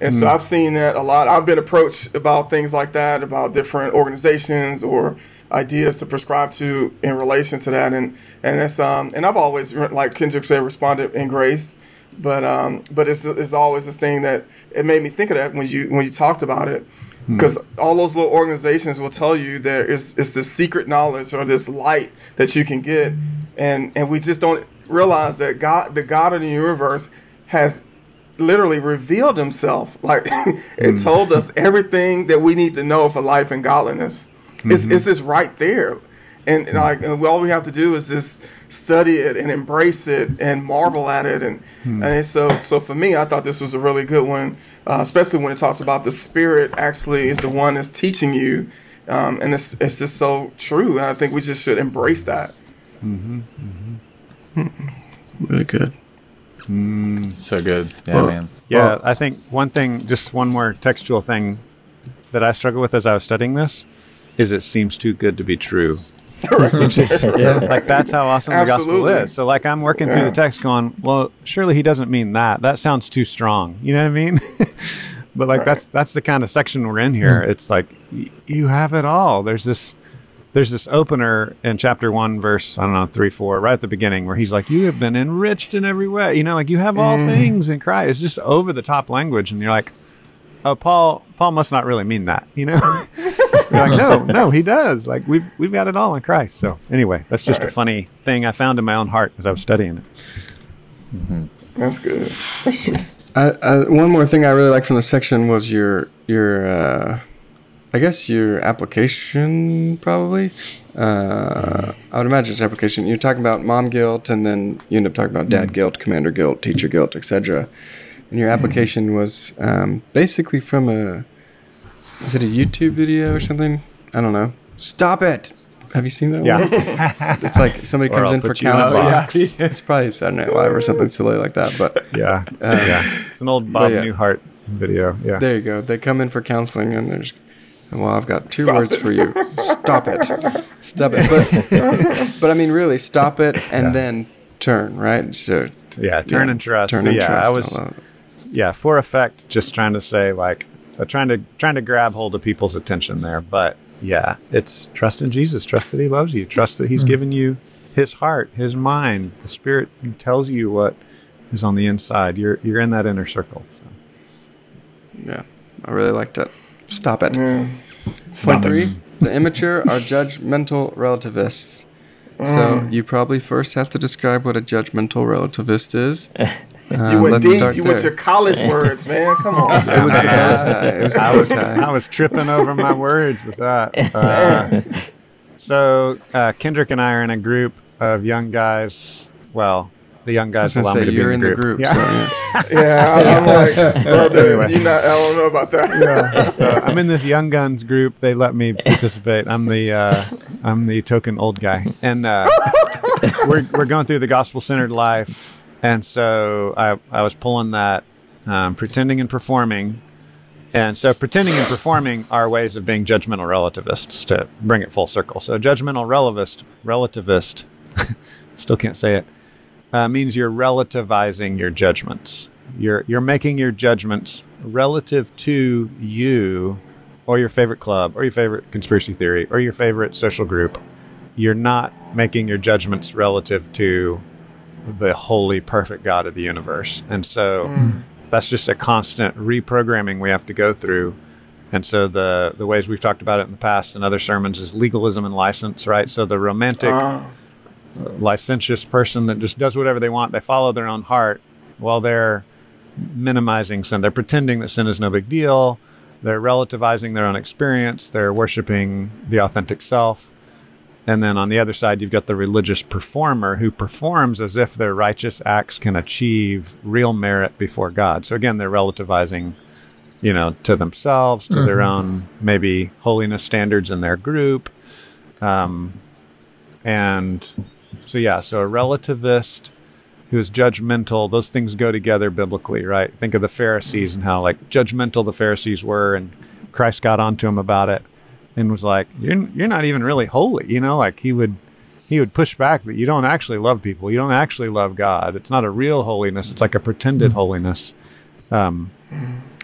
And mm. so I've seen that a lot. I've been approached about things like that, about different organizations or ideas to prescribe to in relation to that, and and that's um and I've always, like Kendrick said, responded in grace, but um but it's it's always this thing that it made me think of that when you when you talked about it, because mm. all those little organizations will tell you there is it's this secret knowledge or this light that you can get, and and we just don't realize that God, the God of the universe, has literally revealed himself, like it mm. told us everything that we need to know for life and godliness. Mm-hmm. It's it's just right there, and, and like and all we have to do is just study it and embrace it and marvel at it, and mm-hmm. and so so for me, I thought this was a really good one, uh, especially when it talks about the Spirit actually is the one that's teaching you, um, and it's it's just so true, and I think we just should embrace that. Mm-hmm. Mm-hmm. Mm-hmm. Really good. Mm. So good. Yeah, well, man. Yeah, well, I think one thing, just one more textual thing that I struggled with as I was studying this. Is it seems too good to be true. Which is, yeah. Like, that's how awesome Absolutely. The gospel is. So, like, I'm working yes. through the text going, well, surely he doesn't mean that. That sounds too strong. You know what I mean? But, like, right. that's that's the kind of section we're in here. Mm. It's like, y- you have it all. There's this there's this opener in chapter one, verse, I don't know, three, four, right at the beginning, where he's like, you have been enriched in every way. You know, like, you have all mm. things in Christ. It's just over-the-top language. And you're like, oh, Paul, Paul must not really mean that, you know? Like, no, no, he does. Like we've we've got it all in Christ. So anyway, that's just right. a funny thing I found in my own heart as I was studying it. Mm-hmm. That's good. That's true. I, I, one more thing I really liked from the section was your your uh, I guess your application probably. Uh, I would imagine it's application. You're talking about mom guilt, and then you end up talking about dad mm-hmm. guilt, commander guilt, teacher guilt, et cetera. And your application mm-hmm. was um, basically from a. Is it a YouTube video or something? I don't know. Stop it. Have you seen that yeah. one? It's like somebody comes in for counseling. Yeah. It's probably Saturday Night Live or something silly like that. But yeah, um, yeah. It's an old Bob yeah. Newhart video. Yeah, there you go. They come in for counseling and there's, well, I've got two stop words it. for you. Stop it. Stop it. But, but I mean, really, stop it and yeah. then turn. Right. So yeah, turn yeah, and trust. Turn so, and yeah, trust. I was. Yeah, for effect, just trying to say like uh, trying to trying to grab hold of people's attention there, but. Yeah, it's trust in Jesus. Trust that he loves you. Trust that he's mm. given you his heart, his mind. The Spirit tells you what is on the inside. You're you're in that inner circle. So. Yeah, I really liked it. Stop it. Mm. Stop Point it. three, the immature are judgmental relativists. Mm. So you probably first have to describe what a judgmental relativist is. Uh, you went deep. You went your college words, man. Come on. It was the bow tie. It was the bow tie. I was tripping over my words with that. Uh, so uh, Kendrick and I are in a group of young guys. Well, the young guys allow me to be in the group. You're in the group. Yeah, so, yeah. yeah I'm like, brother, so anyway. You're not, I don't know about that. Yeah. So I'm in this young guns group. They let me participate. I'm the uh, I'm the token old guy, and uh, we're we're going through the gospel-centered life. And so I, I was pulling that, um, pretending and performing. And so pretending and performing are ways of being judgmental relativists, to bring it full circle. So judgmental relativist, relativist, still can't say it, uh, means you're relativizing your judgments. You're, you're making your judgments relative to you or your favorite club or your favorite conspiracy theory or your favorite social group. You're not making your judgments relative to the holy, perfect God of the universe. And so mm. that's just a constant reprogramming we have to go through. And so the the ways we've talked about it in the past and other sermons is legalism and license, right? So the romantic, uh. licentious person that just does whatever they want, they follow their own heart while they're minimizing sin. They're pretending that sin is no big deal. They're relativizing their own experience. They're worshiping the authentic self. And then on the other side, you've got the religious performer who performs as if their righteous acts can achieve real merit before God. So again, they're relativizing, you know, to themselves, to mm-hmm. their own maybe holiness standards in their group. Um, and so, yeah, so a relativist who is judgmental, those things go together biblically, right? Think of the Pharisees and how like judgmental the Pharisees were, and Christ got onto them about it. And was like, you're you're not even really holy, you know. Like he would, he would push back that you don't actually love people, you don't actually love God. It's not a real holiness; it's like a pretended mm-hmm. holiness. Um,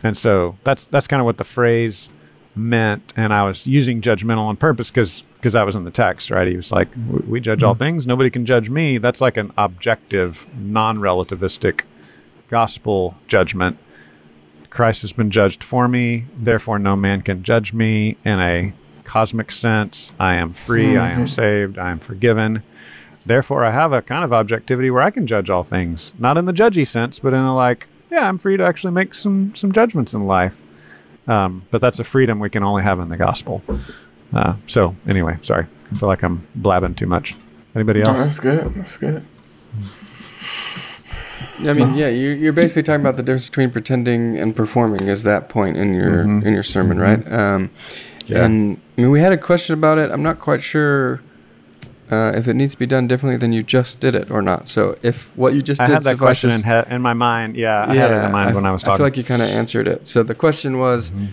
and so that's that's kind of what the phrase meant. And I was using judgmental on purpose because because I was in the text, right? He was like, we judge all things; nobody can judge me. That's like an objective, non-relativistic gospel judgment. Christ has been judged for me, therefore no man can judge me in a cosmic sense. I am free, I am saved, I am forgiven. Therefore, I have a kind of objectivity where I can judge all things. Not in the judgy sense, but in a like, yeah, I'm free to actually make some some judgments in life. Um, but that's a freedom we can only have in the gospel. Uh, so anyway, sorry. I feel like I'm blabbing too much. Anybody else? No, that's good. That's good. I mean, yeah, you're basically talking about the difference between pretending and performing is that point in your mm-hmm. in your sermon, mm-hmm. right? Um, yeah. And I mean, we had a question about it. I'm not quite sure uh, if it needs to be done differently than you just did it or not. So if what you just I did suffices... I had that question in, he- in my mind. Yeah, I yeah, had it in mind I, when I was talking. I feel like you kind of answered it. So the question was mm-hmm.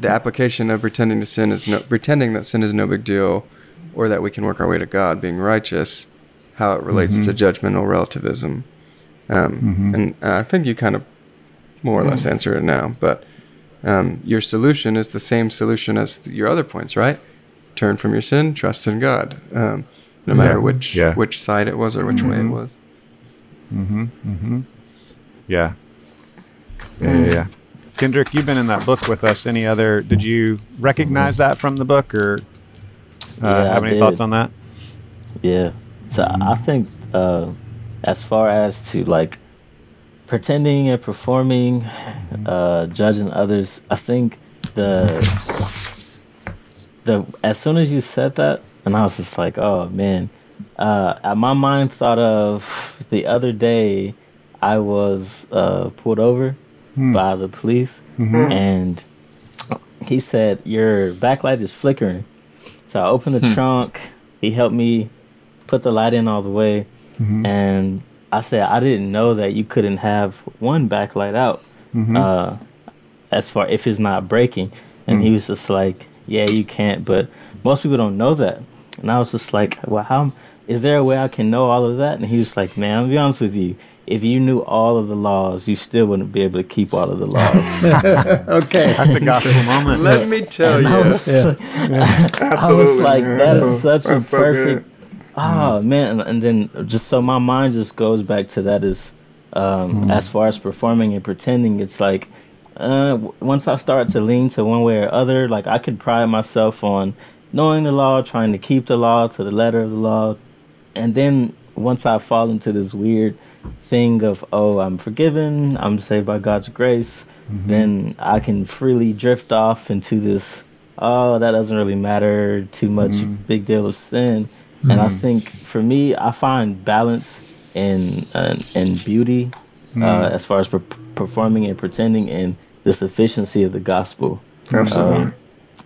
the application of pretending to sin is no, pretending that sin is no big deal or that we can work our way to God, being righteous, how it relates mm-hmm. to judgmental relativism. Um, mm-hmm. And uh, I think you kind of more or less answer it now, but um, your solution is the same solution as th- your other points, right? Turn from your sin, trust in God, um, no matter yeah. which yeah. which side it was or which mm-hmm. way it was. Mm-hmm. Mm-hmm. Yeah. Yeah, yeah, yeah. Kendrick, you've been in that book with us. Any other, did you recognize mm-hmm. that from the book or uh, yeah, have I any did. thoughts on that? Yeah. So mm-hmm. I think... Uh, as far as to like pretending and performing, uh, judging others, I think the the as soon as you said that, and I was just like, oh man, uh, my mind thought of the other day I was uh, pulled over mm. by the police, mm-hmm. and he said your backlight is flickering. So I opened the mm. trunk, He helped me put the light in all the way. Mm-hmm. And I said, I didn't know that you couldn't have one backlight out mm-hmm. uh, as far if it's not breaking. And mm-hmm. he was just like, yeah, you can't. But most people don't know that. And I was just like, well, how is there a way I can know all of that? And he was like, man, I'll be honest with you. If you knew all of the laws, you still wouldn't be able to keep all of the laws. Okay. That's a gospel moment. Let me tell and you. I was, yeah. Like, yeah. Absolutely. I was like, that so, is such a so perfect. Good. Oh, man. And then just so my mind just goes back to that is um, mm-hmm. as far as performing and pretending, it's like uh, once I start to lean to one way or other, like I could pride myself on knowing the law, trying to keep the law to the letter of the law. And then once I fall into this weird thing of, oh, I'm forgiven, I'm saved by God's grace, mm-hmm. then I can freely drift off into this, oh, that doesn't really matter, too much mm-hmm. big deal of sin. Mm-hmm. And I think for me, I find balance in uh, in beauty mm-hmm. uh, as far as per- performing and pretending and the sufficiency of the gospel. Absolutely. Uh,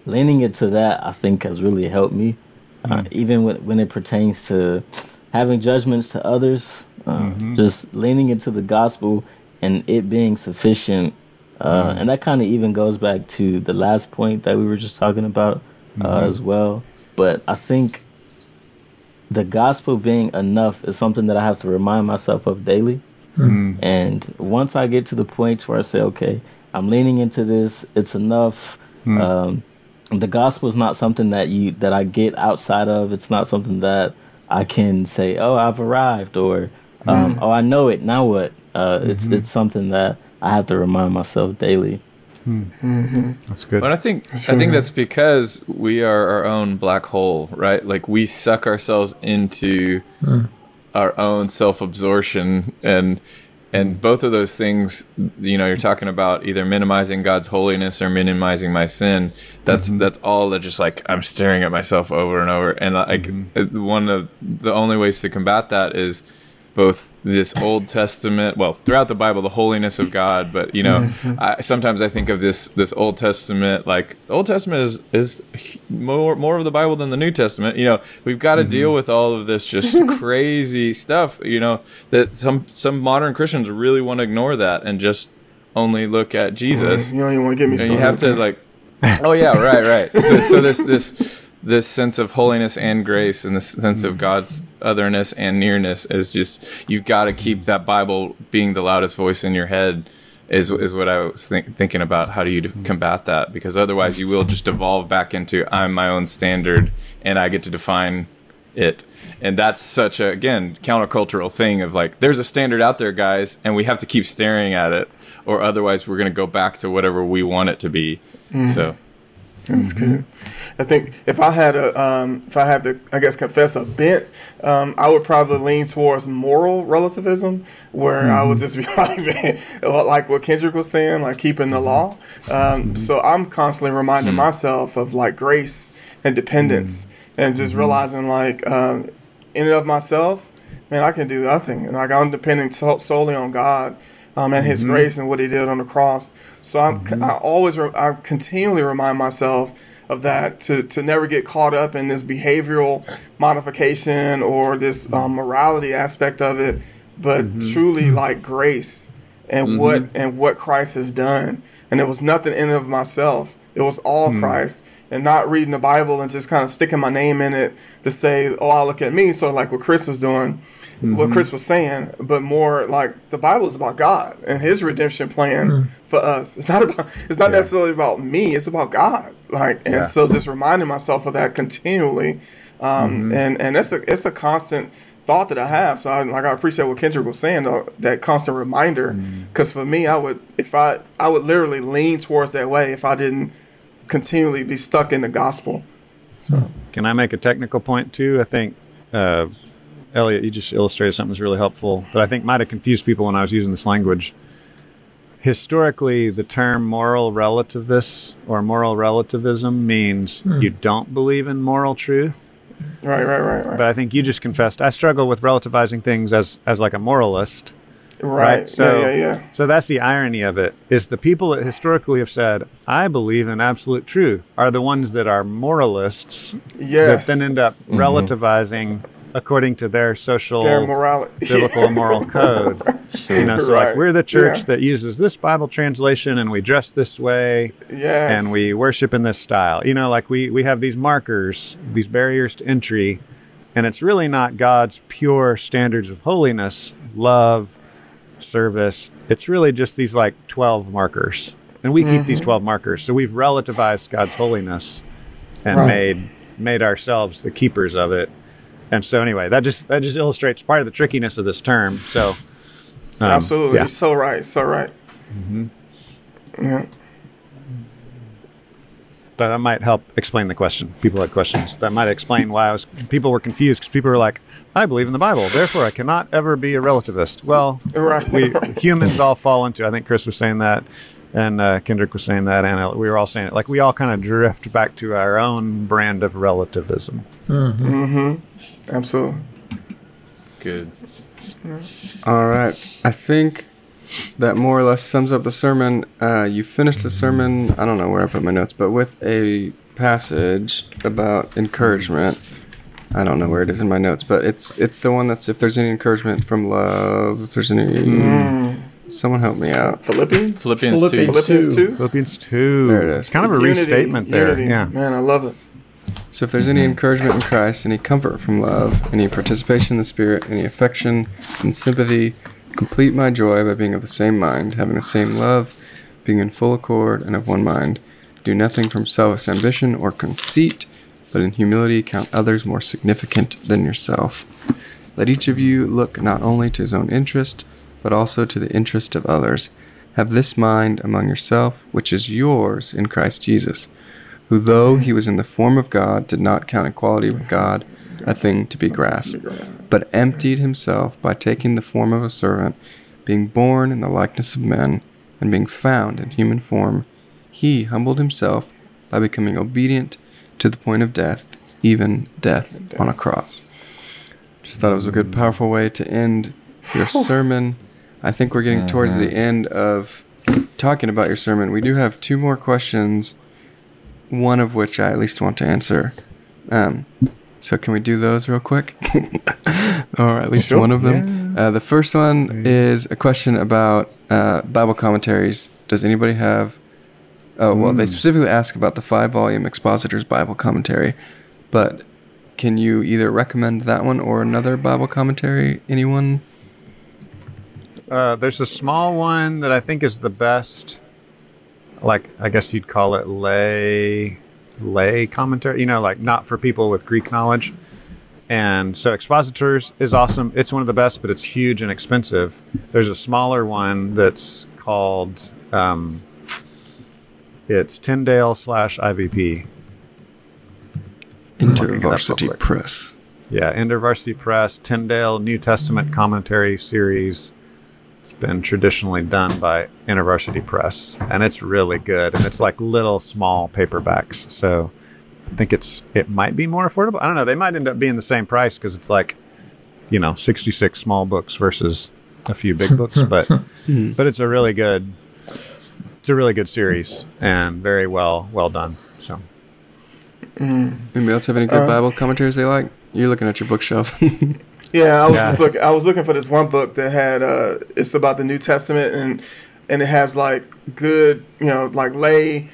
leaning into that, I think, has really helped me, mm-hmm. uh, even when, when it pertains to having judgments to others. Uh, mm-hmm. Just leaning into the gospel and it being sufficient. Uh, mm-hmm. And that kind of even goes back to the last point that we were just talking about uh, mm-hmm. as well. But I think the gospel being enough is something that I have to remind myself of daily. Mm-hmm. And once I get to the point where I say, okay, I'm leaning into this, it's enough. Mm-hmm. Um, the gospel is not something that you that I get outside of. It's not something that I can say, oh, I've arrived, or Um, mm. oh, I know it. Now what? Uh, mm-hmm. It's it's something that I have to remind myself daily. Mm-hmm. That's good. But I think that's I think that's because we are our own black hole, right? Like we suck ourselves into mm. our own self-absorption, and and both of those things. You know, you're talking about either minimizing God's holiness or minimizing my sin. That's mm-hmm. that's all that just like I'm staring at myself over and over. And like mm-hmm. one of the only ways to combat that is both this Old Testament, well, throughout the Bible, the holiness of God. But, you know, I, sometimes I think of this this Old Testament, like, Old Testament is, is more more of the Bible than the New Testament. You know, we've got to mm-hmm. deal with all of this just crazy stuff, you know, that some, some modern Christians really want to ignore that and just only look at Jesus. You don't even want to get me started. And you have to, like, oh, yeah, right, right. So, so this this... this sense of holiness and grace and this sense of God's otherness and nearness is just, you've got to keep that Bible being the loudest voice in your head is is what I was think, thinking about. How do you combat that? Because otherwise you will just devolve back into I'm my own standard and I get to define it. And that's such a, again, countercultural thing of like, there's a standard out there, guys, and we have to keep staring at it or otherwise we're going to go back to whatever we want it to be. Mm. So. That's good. I think if I had a, um, if I had to, I guess, confess a bent, um, I would probably lean towards moral relativism, where mm-hmm. I would just be like, man, like what Kendrick was saying, like keeping the law. Um, mm-hmm. So I'm constantly reminding mm-hmm. myself of like grace and dependence, mm-hmm. and just realizing like um, in and of myself, man, I can do nothing, and like I'm depending so- solely on God. Um, and his mm-hmm. grace and what he did on the cross. So I'm, mm-hmm. I always, re- I continually remind myself of that to, to never get caught up in this behavioral modification or this um, morality aspect of it, but mm-hmm. truly like grace and mm-hmm. what and what Christ has done. And it was nothing in and of myself. It was all mm-hmm. Christ. And not reading the Bible and just kind of sticking my name in it to say, oh, I look at me. So like what Chris was doing. Mm-hmm. What Chris was saying, but more like the Bible is about God and his redemption plan mm-hmm. for us. It's not about it's not yeah. necessarily about me, it's about God. Like and yeah. so just reminding myself of that continually. Um mm-hmm. and, and it's a it's a constant thought that I have. So I like I appreciate what Kendrick was saying though, that constant reminder. Mm-hmm. Cause for me I would if I I would literally lean towards that way if I didn't continually be stuck in the gospel. So can I make a technical point too? I think uh Elliot, you just illustrated something that's really helpful that I think might have confused people when I was using this language. Historically, the term moral relativist or moral relativism means mm. you don't believe in moral truth. Right, right, right, right. But I think you just confessed, I struggle with relativizing things as, as like a moralist. Right. right? So, yeah, yeah, yeah. So that's the irony of it, is the people that historically have said, I believe in absolute truth, are the ones that are moralists yes. that then end up mm-hmm. relativizing according to their social, their morality, biblical, and moral code. Sure. You know, so right. like we're the church yeah. that uses this Bible translation, and we dress this way, yes. and we worship in this style. You know, like we we have these markers, these barriers to entry, and it's really not God's pure standards of holiness, love, service. It's really just these like twelve markers, and we mm-hmm. keep these twelve markers. So we've relativized God's holiness and right. made made ourselves the keepers of it. And so anyway, that just that just illustrates part of the trickiness of this term. So um, absolutely, yeah. so right, so right. Mm-hmm. Yeah. But that might help explain the question. People had questions. That might explain why I was. People were confused because people were like, "I believe in the Bible, therefore I cannot ever be a relativist." Well, right. we humans all fall into. I think Chris was saying that, and uh, Kendrick was saying that, and we were all saying it. Like we all kind of drift back to our own brand of relativism. Mm-hmm. mm-hmm. Absolutely. Good. All right. I think that more or less sums up the sermon. Uh, you finished the sermon, I don't know where I put my notes, but with a passage about encouragement. I don't know where it is in my notes, but it's it's the one that's if there's any encouragement from love, if there's any... Mm. Someone help me out. Philippians? Philippians, Philippians, two. Philippians two. Philippians two. There it is. It's kind of a Unity, restatement there. Unity. Yeah. Man, I love it. So if there's any encouragement in Christ, any comfort from love, any participation in the Spirit, any affection and sympathy, complete my joy by being of the same mind, having the same love, being in full accord and of one mind. Do nothing from selfish ambition or conceit, but in humility count others more significant than yourself. Let each of you look not only to his own interest, but also to the interest of others. Have this mind among yourself, which is yours in Christ Jesus, who, though he was in the form of God, did not count equality with God a thing to be grasped, but emptied himself by taking the form of a servant, being born in the likeness of men, and being found in human form. He humbled himself by becoming obedient to the point of death, even death on a cross. Just thought it was a good, powerful way to end your sermon. I think we're getting towards the end of talking about your sermon. We do have two more questions, one of which I at least want to answer. Um, so can we do those real quick? Or at least sure. one of them. Yeah. Uh, the first one is a question about uh, Bible commentaries. Does anybody have... Oh, well, mm. they specifically ask about the five-volume Expositor's Bible Commentary. But can you either recommend that one or another Bible commentary? Anyone? Uh, there's a small one that I think is the best... Like, I guess you'd call it lay lay commentary, you know, like not for people with Greek knowledge. And so Expositors is awesome. It's one of the best, but it's huge and expensive. There's a smaller one that's called, um, it's Tyndale slash I V P. InterVarsity Press. Yeah, InterVarsity Press, Tyndale New Testament Commentary Series. It's been traditionally done by InterVarsity Press, and it's really good. And it's like little small paperbacks, so I think it's it might be more affordable. I don't know. They might end up being the same price because it's like, you know, sixty-six small books versus a few big books. But but it's a really good it's a really good series and very well well done. So anybody else have any good uh, Bible commentaries they like? You're looking at your bookshelf. Yeah, I was yeah. just look. I was looking for this one book that had. Uh, it's about the New Testament, and and it has like good, you know, like lay,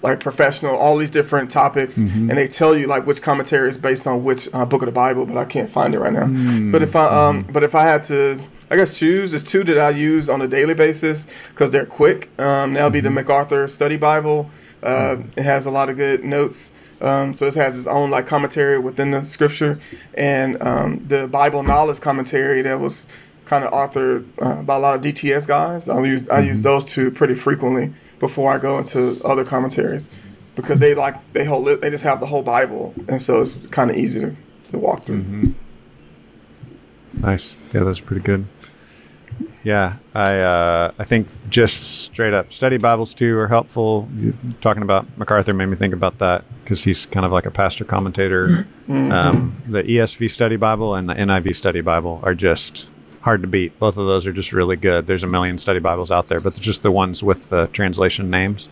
like professional, all these different topics, mm-hmm. and they tell you like which commentary is based on which uh, book of the Bible. But I can't find it right now. Mm-hmm. But if I um, but if I had to, I guess choose, there's two that I use on a daily basis because they're quick. Um, that'll be the MacArthur Study Bible. Uh, it has a lot of good notes. Um, so it has its own like commentary within the scripture, and um, the Bible Knowledge Commentary that was kind of authored uh, by a lot of D T S guys. I use I use those two pretty frequently before I go into other commentaries because they like they hold it, they just have the whole Bible, and so it's kind of easy to, to walk through. Mm-hmm. Nice, yeah, that's pretty good. Yeah, I uh, I think just straight up study Bibles too are helpful. You, talking about MacArthur made me think about that because he's kind of like a pastor commentator. Mm-hmm. Um, the E S V Study Bible and the N I V Study Bible are just hard to beat. Both of those are just really good. There's a million study Bibles out there, but just the ones with the translation names.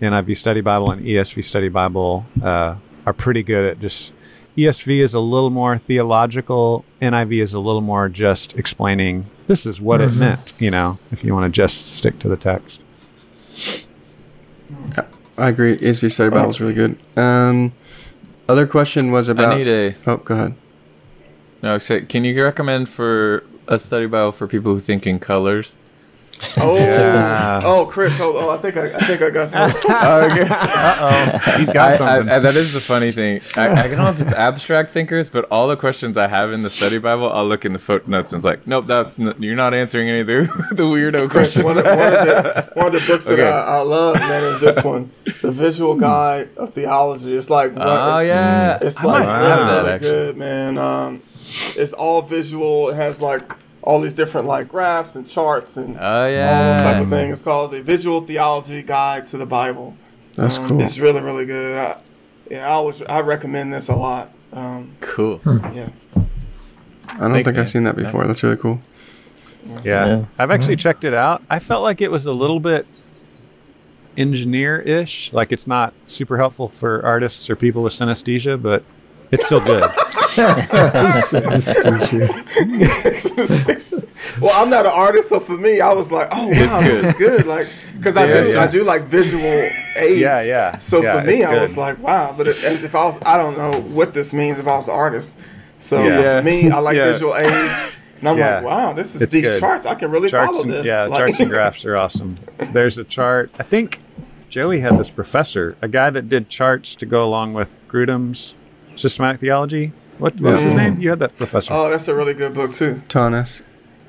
The N I V Study Bible and E S V Study Bible uh, are pretty good at just... E S V is a little more theological. N I V is a little more just explaining this is what it meant, you know, if you want to just stick to the text. I agree. E S V Study Bible is really good. Um, other question was about... I need a... Oh, go ahead. No, can you recommend for a study Bible for people who think in colors? Oh, yeah. oh, Chris! Hold on, I think I, I think I got something. Okay. Uh oh, he's got something. I, I, that is the funny thing. I, I don't know if it's abstract thinkers, but all the questions I have in the study Bible, I'll look in the footnotes and it's like, nope, that's n- you're not answering any of the, the weirdo questions. One of, one, of the, one of the books okay. that I, I love, man, is this one, The Visual Guide of Theology. It's like, what, oh it's, yeah, it's I like really, that, really good, man. Um, it's all visual. It has like. all these different like graphs and charts and oh, yeah. all those type of things. It's called the Visual Theology Guide to the Bible. That's um, cool. It's really, really good. I, yeah, I always I recommend this a lot. Um, cool. Hmm. Yeah. I don't Thanks, think man. I've seen that before. Nice. That's really cool. Yeah. yeah. yeah. I've actually mm-hmm. checked it out. I felt like it was a little bit engineer-ish. Like it's not super helpful for artists or people with synesthesia, but it's still good. Well, I'm not an artist, so for me, I was like, "Oh wow, this is good!" Like, because I yeah, do, yeah. I do like visual aids. Yeah, yeah. So yeah, for me, I good. was like, "Wow!" But if, if I was, I don't know what this means if I was an artist. So yeah. for me, I like yeah. visual aids, and I'm yeah. like, "Wow, this is it's these good. charts. I can really charts follow and, this." Yeah, like, charts and graphs are awesome. There's a chart. I think Joey had this professor, a guy that did charts to go along with Grudem's Systematic Theology. What, what yeah. was his name? You had that professor. Oh, that's a really good book, too. Thomas.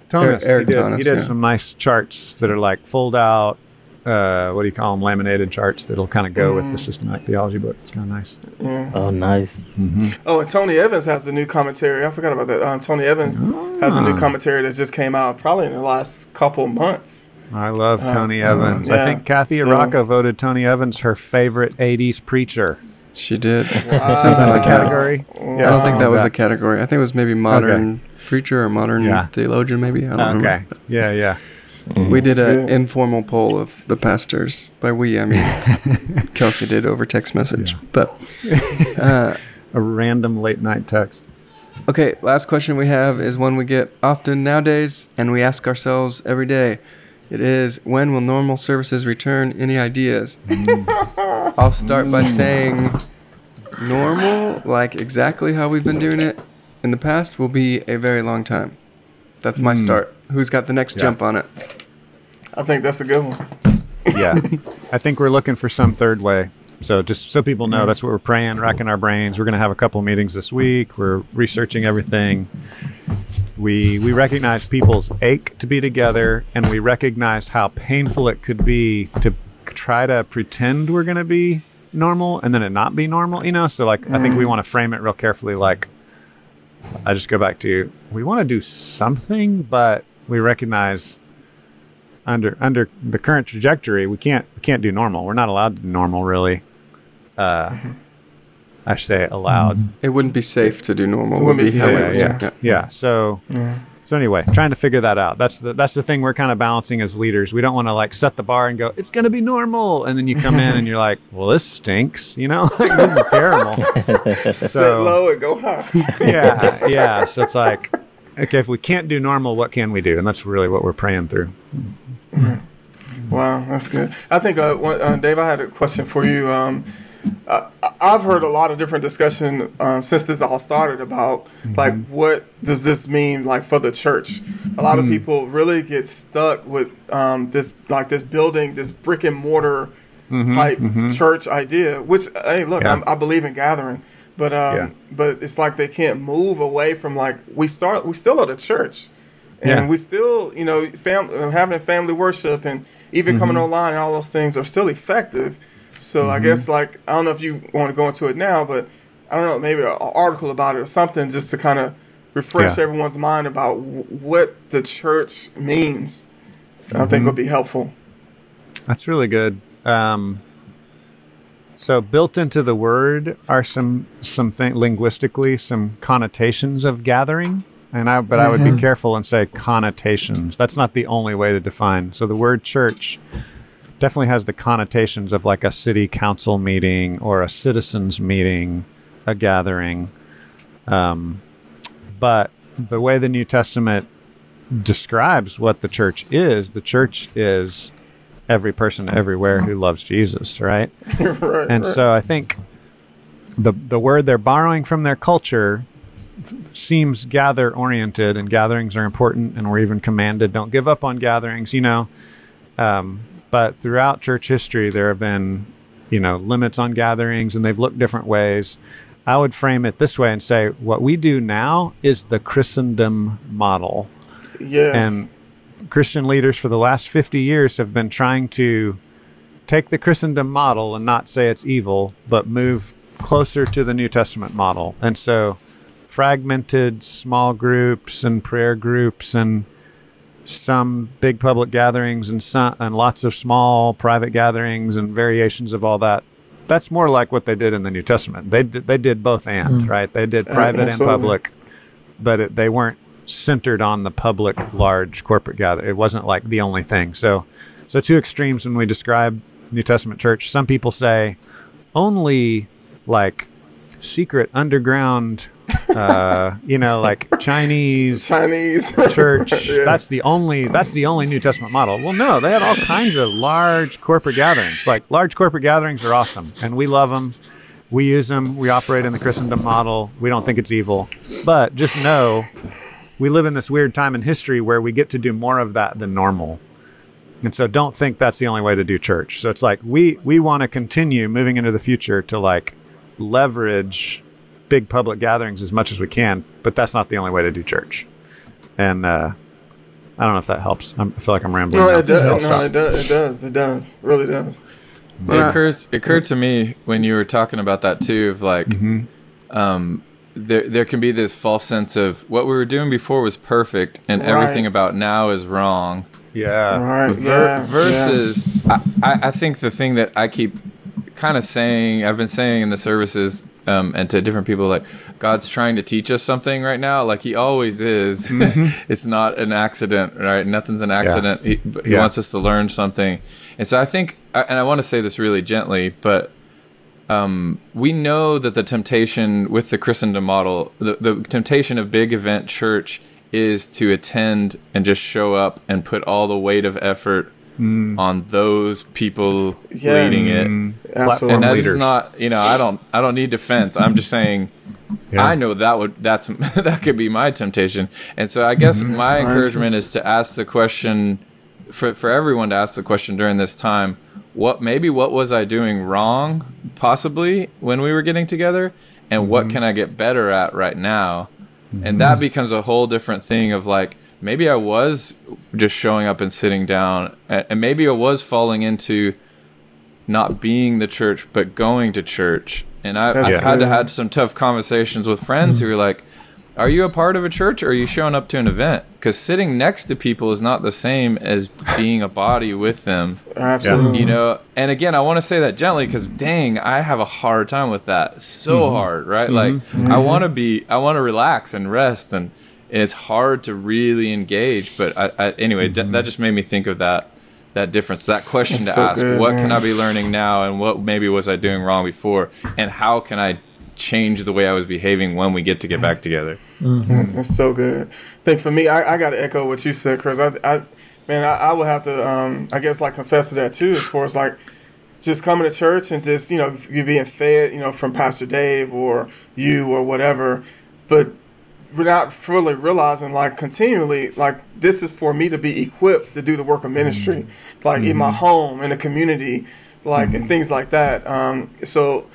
Thomas. Eric he did, Thomas, he did yeah. some nice charts that are like fold out, uh, what do you call them, laminated charts that'll kind of go mm. with the systematic theology book. It's kind of nice. Yeah. Oh, nice. Mm-hmm. Oh, and Tony Evans has the new commentary. I forgot about that. Um, Tony Evans oh. has a new commentary that just came out probably in the last couple months. I love Tony um, Evans. Yeah. I think Kathy so, Araka voted Tony Evans her favorite eighties preacher. She did. Wow. Sounds like a category. Wow. I don't think that was a category. I think it was maybe modern okay. preacher or modern yeah. theologian, maybe. I don't okay. remember. Yeah, yeah. Mm-hmm. We did an informal poll of the pastors. By we, I mean Kelsey did over text message, yeah. but uh, a random late night text. Okay, last question we have is one we get often nowadays, and we ask ourselves every day. It is, when will normal services return? Any ideas? Mm. I'll start by saying normal, like exactly how we've been doing it in the past, will be a very long time. That's my mm. start. Who's got the next yeah. jump on it? I think that's a good one. Yeah. I think we're looking for some third way. So just so people know, that's what we're praying, racking our brains. We're going to have a couple meetings this week. We're researching everything. We we recognize people's ache to be together, and we recognize how painful it could be to try to pretend we're going to be normal and then it not be normal, you know? So, like, mm. I think we want to frame it real carefully. Like, I just go back to, we want to do something, but we recognize under under the current trajectory, we can't we can't do normal. We're not allowed to do normal, really. Uh, I say it aloud. It wouldn't be safe to do normal. It would be safe. Yeah, yeah. yeah. So, yeah. so anyway, trying to figure that out. That's the that's the thing we're kind of balancing as leaders. We don't want to like set the bar and go, it's going to be normal, and then you come in and you're like, well, this stinks. You know, like, this is terrible. So, sit low and go high. yeah, yeah. So it's like, okay, if we can't do normal, what can we do? And that's really what we're praying through. Wow, that's good. I think, uh, uh, Dave, I had a question for you. Um, Uh, I've heard a lot of different discussion uh, since this all started about mm-hmm. like, what does this mean like for the church? A lot mm-hmm. of people really get stuck with um, this like this building, this brick and mortar mm-hmm. type mm-hmm. church idea. Which hey, look, yeah. I'm, I believe in gathering, but um, yeah. but it's like they can't move away from like we start. We still are the church, and yeah. we still you know fam- having family worship and even mm-hmm. coming online and all those things are still effective. So mm-hmm. I guess, like, I don't know if you want to go into it now, but I don't know, maybe an article about it or something just to kind of refresh yeah. everyone's mind about w- what the church means. Mm-hmm. I think would be helpful. That's really good. Um, so built into the word are some, some thing, linguistically, some connotations of gathering. And I, but I would be careful and say connotations. That's not the only way to define. So the word church definitely has the connotations of like a city council meeting or a citizens meeting, a gathering. Um, but the way the New Testament describes what the church is, the church is every person everywhere who loves Jesus, right? right and right. So I think the the word they're borrowing from their culture seems gather oriented, and gatherings are important, and we're even commanded, don't give up on gatherings, you know. Um, but throughout church history, there have been, you know, limits on gatherings, and they've looked different ways. I would frame it this way and say, what we do now is the Christendom model. Yes. And Christian leaders for the last fifty years have been trying to take the Christendom model and not say it's evil, but move closer to the New Testament model. And so fragmented small groups and prayer groups and some big public gatherings and some, and lots of small private gatherings and variations of all that. That's more like what they did in the New Testament. They did, they did both and, mm. right? They did private Absolutely. and public, but it, they weren't centered on the public, large corporate gather. It wasn't like the only thing. So, so two extremes when we describe New Testament church. Some people say only like secret underground, uh, you know, like Chinese Chinese church. yeah. That's the only, that's the only New Testament model. Well, no, they had all kinds of large corporate gatherings. Like large corporate gatherings are awesome, and we love them. We use them. We operate in the Christendom model. We don't think it's evil, but just know we live in this weird time in history where we get to do more of that than normal. And so don't think that's the only way to do church. So it's like, we, we want to continue moving into the future to like leverage big public gatherings as much as we can, but that's not the only way to do church. And uh, I don't know if that helps. I'm, I feel like I'm rambling. No, it does. No, it does. It does. It does. It really does. But yeah. it occurs, it occurred to me when you were talking about that too, of like, mm-hmm. um, there there can be this false sense of what we were doing before was perfect and right. everything about now is wrong. Yeah. Right. Ver- yeah. Versus, yeah. I, I think the thing that I keep kind of saying, I've been saying in the services um, and to different people, like God's trying to teach us something right now. Like he always is. Mm-hmm. It's not an accident, right? Nothing's an accident. Yeah. He, he yeah. wants us to learn something. And so I think, and I want to say this really gently, but um, we know that the temptation with the Christendom model, the, the temptation of big event church is to attend and just show up and put all the weight of effort Mm. on those people yes. leading it, mm. Absolutely. And that's not, you know, I don't, I don't need defense. I'm just saying, yeah. I know that would, that's that could be my temptation, and so I guess mm-hmm. my encouragement is to ask the question for for everyone to ask the question during this time: what maybe what was I doing wrong, possibly when we were getting together, and what mm-hmm. can I get better at right now? Mm-hmm. And that becomes a whole different thing of like. Maybe I was just showing up and sitting down, and maybe I was falling into not being the church, but going to church. And I, I've yeah. had to have some tough conversations with friends who are like, are you a part of a church or are you showing up to an event? Because sitting next to people is not the same as being a body with them. Absolutely. You know, and again, I want to say that gently because dang, I have a hard time with that. So mm-hmm. hard, right? Mm-hmm. Like mm-hmm. I want to be, I want to relax and rest and, And it's hard to really engage, but I, I, anyway, mm-hmm. d- that just made me think of that that difference, that question it's to so ask: good, what man. Can I be learning now, and what maybe was I doing wrong before, and how can I change the way I was behaving when we get to get back together? Mm-hmm. That's so good. I think for me, I, I got to echo what you said, Chris. I, I man, I, I would have to, um, I guess, like confess to that too, as far as like. Just coming to church and just you know you're being fed, you know, from Pastor Dave or you or whatever, but. We're not fully realizing, like, continually, like, this is for me to be equipped to do the work of ministry, like, mm-hmm. in my home, in the community, like, mm-hmm. and things like that. Um, so,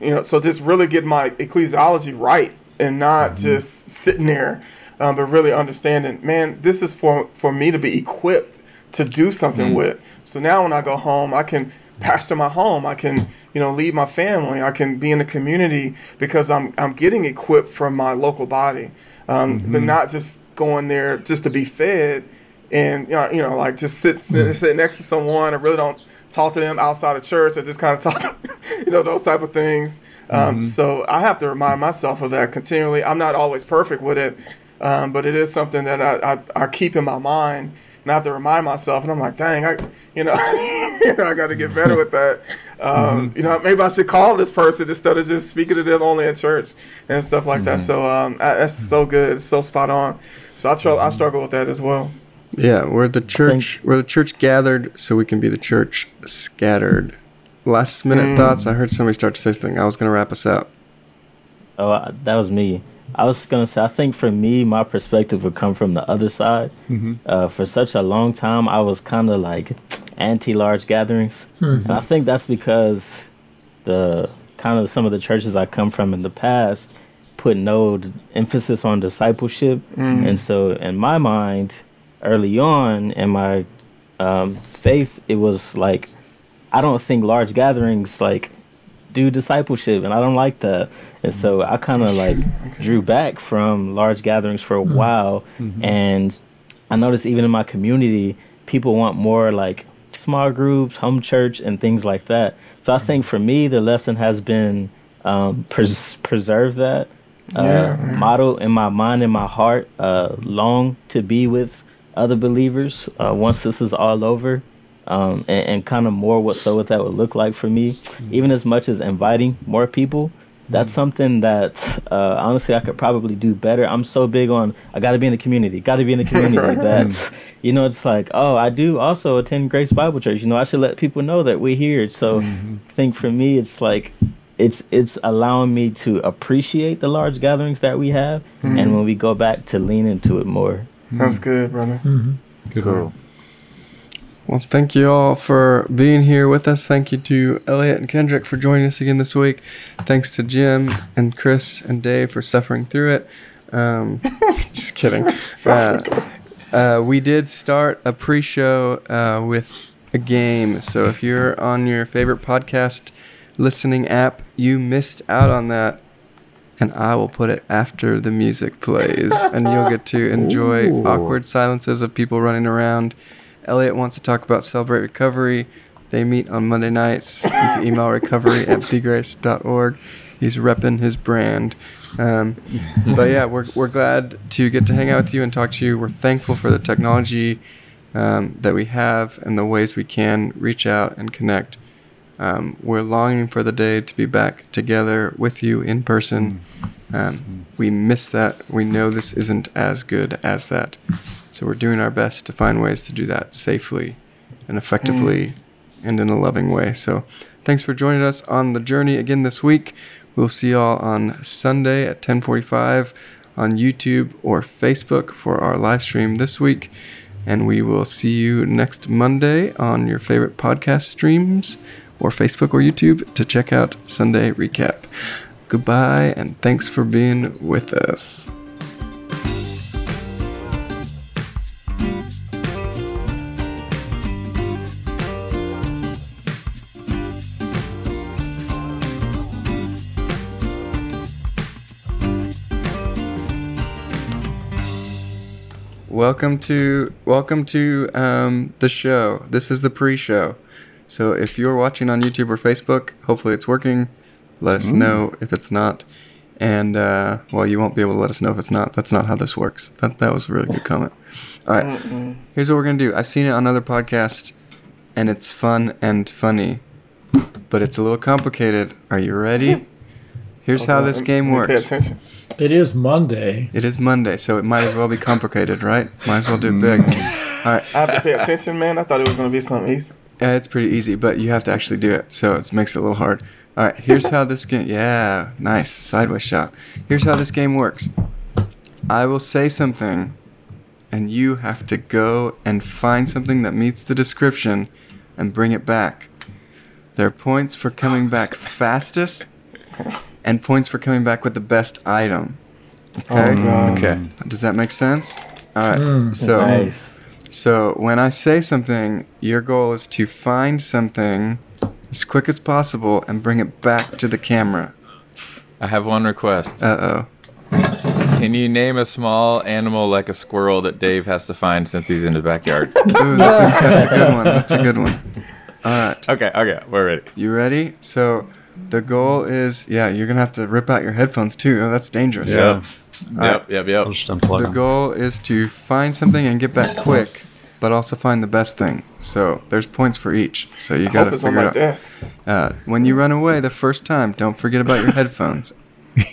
you know, so just really get my ecclesiology right and not mm-hmm. just sitting there, um, but really understanding, man, this is for, for me to be equipped to do something mm-hmm. with. So now when I go home, I can pastor my home, I can, you know, lead my family, I can be in the community because I'm I'm getting equipped from my local body, um, mm-hmm. but not just going there just to be fed and, you know, you know like just sit, sit, sit next to someone. I really don't talk to them outside of church. I just kind of talk, you know, those type of things. Um, mm-hmm. So I have to remind myself of that continually. I'm not always perfect with it. Um, but it is something that I, I, I keep in my mind, and I have to remind myself. And I'm like, dang, I, you know, you know, I got to get better with that. Um, mm-hmm. You know, maybe I should call this person instead of just speaking to them only at church and stuff like mm-hmm. that. So um, I, that's so good, it's so spot on. So I, tr- I struggle with that as well. Yeah, we're the church. We're the church gathered, so we can be the church scattered. Last minute mm. thoughts. I heard somebody start to say something. I was going to wrap us up. Oh, that was me. I was going to say, I think for me, my perspective would come from the other side. Mm-hmm. Uh, for such a long time, I was kind of like anti-large gatherings. Mm-hmm. And I think that's because the kind of some of the churches I come from in the past put no emphasis on discipleship. Mm-hmm. And so in my mind, early on in my um, faith, it was like, I don't think large gatherings like do discipleship, and I don't like that. And so I kind of like drew back from large gatherings for a while. Mm-hmm. And I noticed even in my community, people want more like small groups, home church, and things like that. So I think for me, the lesson has been um, pres- preserve that uh, yeah, model in my mind, in my heart, uh, long to be with other believers uh, once this is all over. Um, and, and kind of more what so what that would look like for me, even as much as inviting more people. That's mm-hmm. something that uh, honestly I could probably do better. I'm so big on I got to be in the community, got to be in the community. That's, you know, it's like, oh, I do also attend Grace Bible Church. You know, I should let people know that we're here. So mm-hmm. I think for me, it's like it's it's allowing me to appreciate the large gatherings that we have. Mm-hmm. And when we go back to lean into it more. That's mm-hmm. good, brother. Mm-hmm. Good. Cool. Well, thank you all for being here with us. Thank you to Elliot and Kendrick for joining us again this week. Thanks to Jim and Chris and Dave for suffering through it. Um, just kidding. Uh, uh, we did start a pre-show uh, with a game. So if you're on your favorite podcast listening app, you missed out on that. And I will put it after the music plays. And you'll get to enjoy Ooh. awkward silences of people running around. Elliot wants to talk about Celebrate Recovery. They meet on Monday nights. You can email recovery at bgrace dot org. He's repping his brand. Um, but yeah, we're we're glad to get to hang out with you and talk to you. We're thankful for the technology um, that we have and the ways we can reach out and connect. Um, we're longing for the day to be back together with you in person. Um, we miss that. We know this isn't as good as that. So we're doing our best to find ways to do that safely and effectively mm. and in a loving way. So thanks for joining us on the journey again this week. We'll see y'all on Sunday at ten forty-five on YouTube or Facebook for our live stream this week. And we will see you next Monday on your favorite podcast streams or Facebook or YouTube to check out Sunday Recap. Goodbye, and thanks for being with us. Welcome to welcome to um, the show. This is the pre-show. So if you're watching on YouTube or Facebook, hopefully it's working. Let us mm. know if it's not. And, uh, well, you won't be able to let us know if it's not. That's not how this works. That that was a really good comment. All right. Mm-mm. Here's what we're going to do. I've seen it on other podcasts, and it's fun and funny. But it's a little complicated. Are you ready? Here's okay, how this game works. Pay attention. It is Monday. It is Monday, so it might as well be complicated, right? Might as well do it big. All right. I have to pay attention, man. I thought it was going to be something easy. Yeah, it's pretty easy, but you have to actually do it, so it makes it a little hard. All right, here's how this game... Yeah, nice. Sideways shot. Here's how this game works. I will say something, and you have to go and find something that meets the description and bring it back. There are points for coming back fastest... and points for coming back with the best item. Okay. Oh, okay. Does that make sense? All right. Mm, so, nice. So when I say something, your goal is to find something as quick as possible and bring it back to the camera. I have one request. Uh-oh. Can you name a small animal like a squirrel that Dave has to find since he's in the backyard? Ooh, that's a, that's a good one. That's a good one. All right. Okay. Okay. We're ready. You ready? So... the goal is, yeah, you're going to have to rip out your headphones, too. Oh, that's dangerous. Yeah. Yep, right. yep, yep. I'll just unplug the them. Goal is to find something and get back quick, but also find the best thing. So there's points for each. So you got to figure it out. Desk. Uh, when you run away the first time, don't forget about your headphones.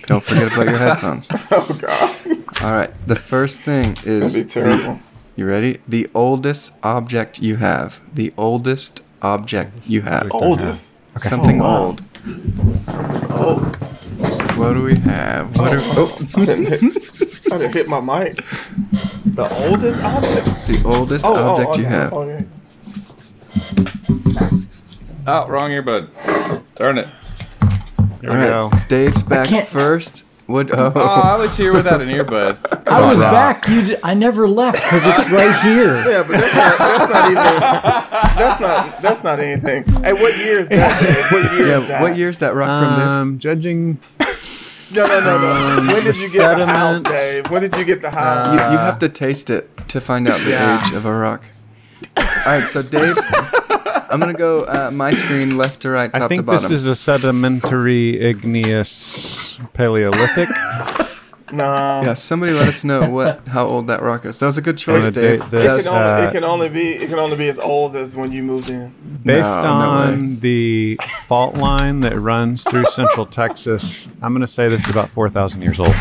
Don't forget about your headphones. Oh, God. All right. The first thing is... That'd be terrible. The, you ready? The oldest object you have. The oldest object you have. Oldest? Okay. Something oh, wow. old. Oh. What do we have? What oh, do we, oh. I, didn't hit, I didn't hit my mic. The oldest object? The oldest oh, object oh, okay, you have. Okay. Oh, wrong earbud. Turn it. Here All we right. go. Dave's back first. What? Oh. oh, I was here without an earbud. I was wow. back. You d- I never left because it's right here. Yeah, but that's not, that's not even. That's not. That's not anything. Hey, what year is that? What year yeah, is that? What year is that rock um, from? Um, judging. No, no, no, no. Um, when did you get sediment. the house, Dave? When did you get the house? Uh, you, you have to taste it to find out the yeah. age of a rock. All right, so Dave. I'm going to go uh, my screen left to right, top to bottom. I think this is a sedimentary igneous Paleolithic. Nah. Yeah, somebody let us know what how old that rock is. That was a good choice, Dave. This, it, can only, uh, it, can only be, it can only be as old as when you moved in. Based no, on no the fault line that runs through central Texas, I'm going to say this is about four thousand years old.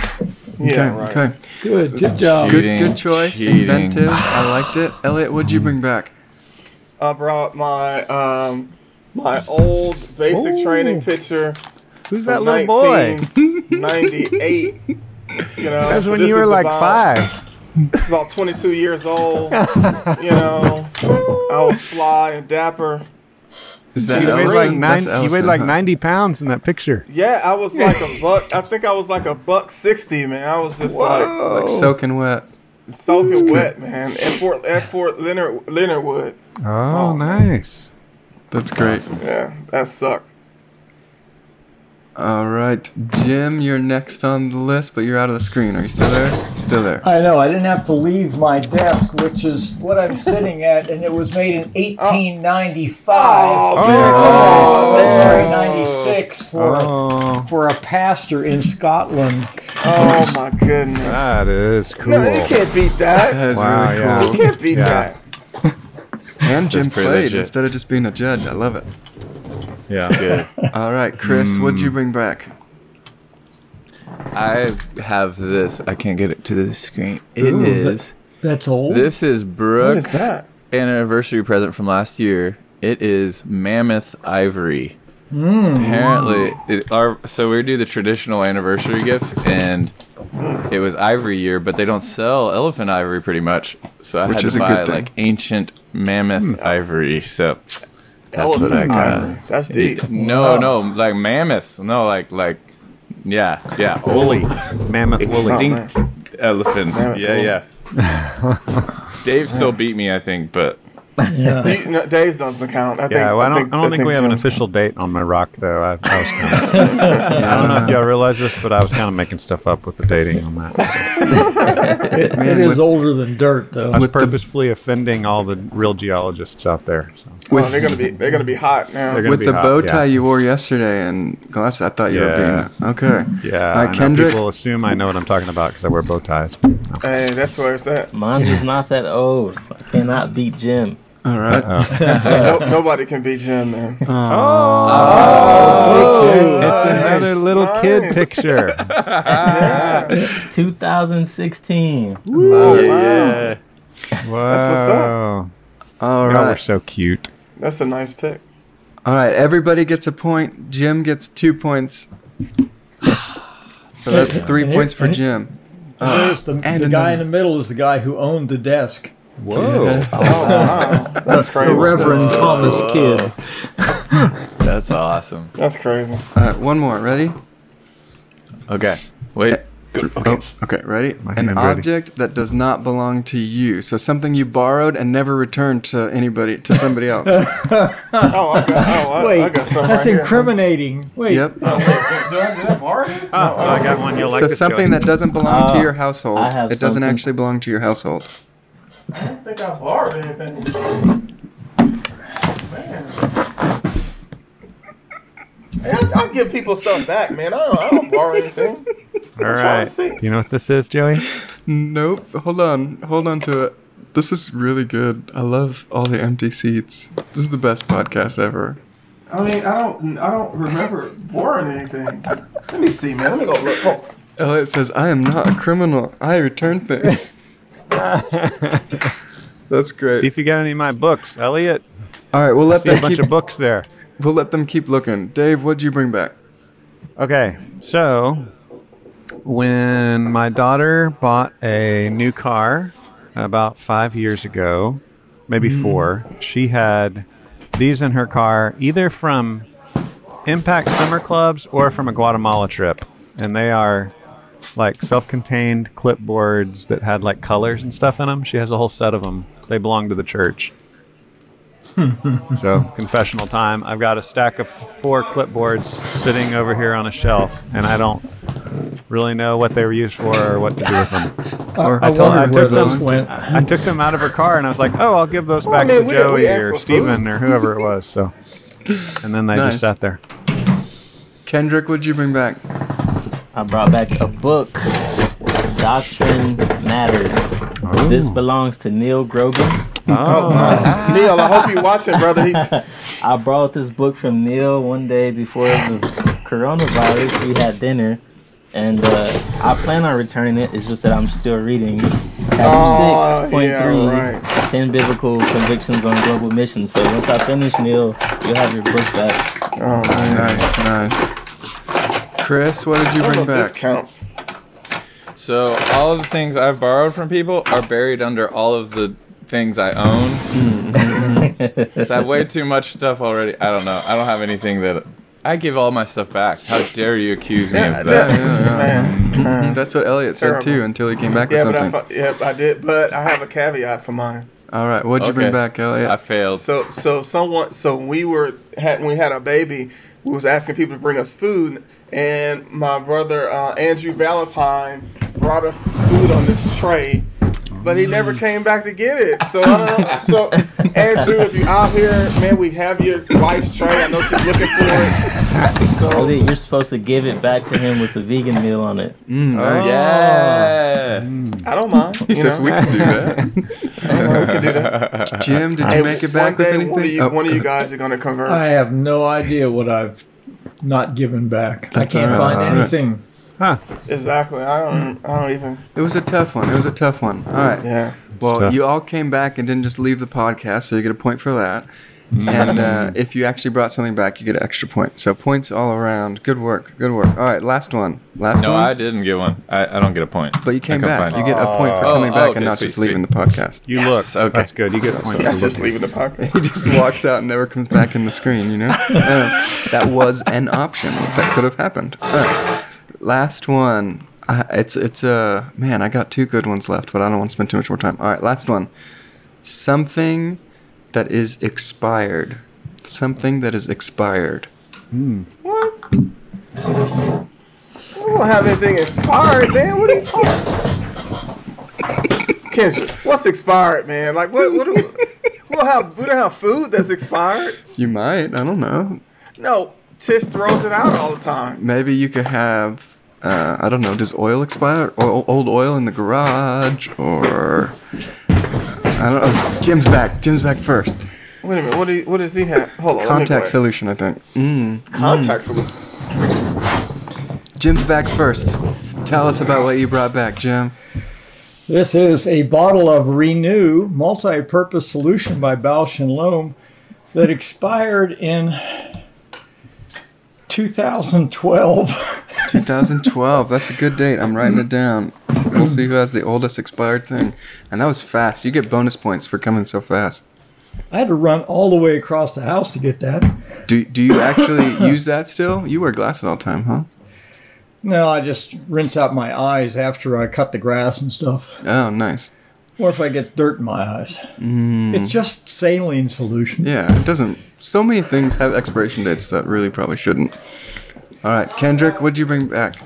Yeah, okay, right. Okay. Good, good job. Good, good choice. Cheating. Inventive. I liked it. Elliot, what'd you bring back? I brought my um, my old basic Ooh. training picture. Who's that little boy? ninety-eight You know, that's so when you were like about, five. It's about twenty-two years old. You know, I was fly and dapper. Is that he weighed like nine, he weighed like ninety pounds in that picture. Yeah, I was like a buck. I think I was like a buck sixty, man. I was just Whoa. like like soaking wet. Soaking wet, man. At Fort at Fort Leonard Leonardwood. Oh, oh, nice. That's great. Awesome. Yeah, that sucked. All right. Jim, you're next on the list, but you're out of the screen. Are you still there? Still there. I know. I didn't have to leave my desk, which is what I'm sitting at, and it was made in eighteen ninety-five Oh, oh, oh. ninety-six for, oh. for a pastor in Scotland. Oh, my goodness. That is cool. No, you can't beat that. That is wow, really cool. Yeah. You can't beat yeah. that. And Jim played legit. Instead of just being a judge. I love it. Yeah. Good. All right, Chris, mm. what'd you bring back? I have this. I can't get it to the screen. It Ooh, is. That, that's old. This is Brooke's is anniversary present from last year. It is mammoth ivory. Mm. Apparently, it, our, so we do the traditional anniversary gifts, and it was ivory year, but they don't sell elephant ivory pretty much. So I Which had to buy like ancient mammoth mm. ivory. So that's elephant what I got. Ivory. That's deep. It, no, wow. no, like mammoths. No, like like yeah, yeah, woolly mammoth, extinct elephant. Mammoth yeah, woolly. yeah. Dave still beat me, I think, but. Yeah. You, no, Dave's doesn't count. I think, yeah, well, I don't, I think, I don't I think, think we have an official count. date on my rock, though. I, I, was kinda, I don't know if y'all realize this, but I was kind of making stuff up with the dating on that. it, Man, it is with, older than dirt, though. I was purposefully the, offending all the real geologists out there. So. With, oh, they're gonna be they're gonna be hot now. With the hot, bow tie yeah. you wore yesterday and glasses, I thought you yeah. were being okay. Yeah, right, I Kendrick. know people assume I know what I'm talking about because I wear bow ties. No. Hey, that's where it's at. Mine is not that old. I cannot beat Jim. All right. no, nobody can beat Jim, man. Oh, oh, oh nice, it's another little nice. kid picture. yeah. twenty sixteen Woo. Oh, yeah. Wow. That's what's up. All right. We're so cute. That's a nice pick. All right. Everybody gets a point. Jim gets two points. So that's three and points it, for and Jim. Uh, the the and guy in the middle is the guy who owned the desk. Whoa. Yeah. Oh, wow. That's crazy. The Reverend That's Thomas Kidd. That's awesome. That's crazy. All right, one more. Ready? Okay. Wait. Okay. Oh, okay, ready? An object ready. that does not belong to you. So something you borrowed and never returned to anybody, to somebody else. oh, I got, oh, I, Wait, I got something that's right incriminating. Here. Wait. Yep. Oh, wait, did I, did I borrow this? Oh, no, oh, I got one. You'll like So something joke. that doesn't belong uh, to your household. It something. doesn't actually belong to your household. I don't think I borrowed anything. Man. I, I give people stuff back, man. I don't, I don't borrow anything. All right. Do you know what this is, Joey? Nope. Hold on. Hold on to it. This is really good. I love all the empty seats. This is the best podcast ever. I mean, I don't, I don't remember borrowing anything. Let me see, man. Let me go look. Oh. Elliot says, "I am not a criminal. I return things." That's great. See if you got any of my books, Elliot. All right, we'll let them keep a bunch of books there. We'll let them keep looking. Dave, what'd you bring back? Okay, so when my daughter bought a new car about five years ago, maybe mm. four, she had these in her car, either from Impact Summer Clubs or from a Guatemala trip. And they are like self-contained clipboards that had like colors and stuff in them. She has a whole set of them. They belong to the church. So, confessional time. I've got a stack of four clipboards sitting over here on a shelf, and I don't really know what they were used for or what to do with them. Or I, I, told, I, took them, went. I took them out of her car, and I was like, oh, I'll give those back well, man, to Joey or Steven or whoever it was. So, and then they nice. just sat there. Kendrick, what'd you bring back? I brought back a book, Doctrine Matters. Ooh. This belongs to Neil Grogan. Oh, Neil, I hope you're watching, brother. He's... I borrowed this book from Neil one day before the coronavirus. We had dinner, and uh, I plan on returning it. It's just that I'm still reading chapter oh, six point three, yeah, right. ten Biblical Convictions on Global Missions. So once I finish, Neil, you'll have your book back. Oh, nice, nice. Chris, what did you bring back? This counts. So all of the things I've borrowed from people are buried under all of the things I own. So I have way too much stuff already. I don't know. I don't have anything that... I give all my stuff back. How dare you accuse me yeah, of that? Yeah, yeah, yeah. That's what Elliot said, too, until he came back yeah, with something. But I, yeah, I did, but I have a caveat for mine. All right. What'd you okay. bring back, Elliot? I failed. So so someone, so we were had, when we had our baby, we was asking people to bring us food, and my brother, uh, Andrew Valentine, brought us food on this tray, but he never came back to get it. So, I don't know. So, Andrew, if you're out here, man, we have your wife's tray. I know she's looking for it. So, you're supposed to give it back to him with a vegan meal on it. Mm, nice. Oh, yeah. Mm. I don't mind. He says know? we can do that. I we can do that. Jim, did you hey, make it back with anything? One of you, oh, one of you guys are going to convert. I have no idea what I've not given back. That's I can't right, find anything. Right. Huh. Exactly. I don't I don't even... It was a tough one. It was a tough one. All right. Yeah. Well, you all came back and didn't just leave the podcast, so you get a point for that. And uh, if you actually brought something back, you get an extra point. So points all around. Good work. Good work. All right. Last one. Last no, one. No, I didn't get one. I, I don't get a point. But you came back. You get a point for coming oh, back okay, and not sweet, just leaving sweet. the podcast. You yes. look. Okay. That's good. You get a point. That's just leaving the podcast. He just walks out and never comes back in the screen, you know? uh, that was an option. That could have happened. All right. Last one. I, it's it's a uh, man. I got two good ones left, but I don't want to spend too much more time. All right, last one. Something that is expired. Something that is expired. Mm. What? We don't have anything expired, man. What are you talking? Kendrick, what's expired, man? Like what? What? Do we, we don't have we don't have food that's expired. You might. I don't know. No. Tish throws it out all the time. Maybe you could have, uh, I don't know, does oil expire? O- old oil in the garage, or I don't know. Jim's back. Jim's back first. Wait a minute. What, do you, what does he have? Hold on. Contact solution, I think. Mm. Contact mm. solution. Jim's back first. Tell us about what you brought back, Jim. This is a bottle of Renew multi-purpose solution by Bausch and Lomb that expired in two thousand twelve. two thousand twelve. That's a good date. I'm writing it down. We'll see who has the oldest expired thing. And that was fast. You get bonus points for coming so fast. I had to run all the way across the house to get that. Do Do you actually use that still? You wear glasses all the time, huh? No, I just rinse out my eyes after I cut the grass and stuff. Oh, nice. Or if I get dirt in my eyes. Mm. It's just saline solution. Yeah, it doesn't... So many things have expiration dates that really probably shouldn't. All right, Kendrick, what'd you bring back?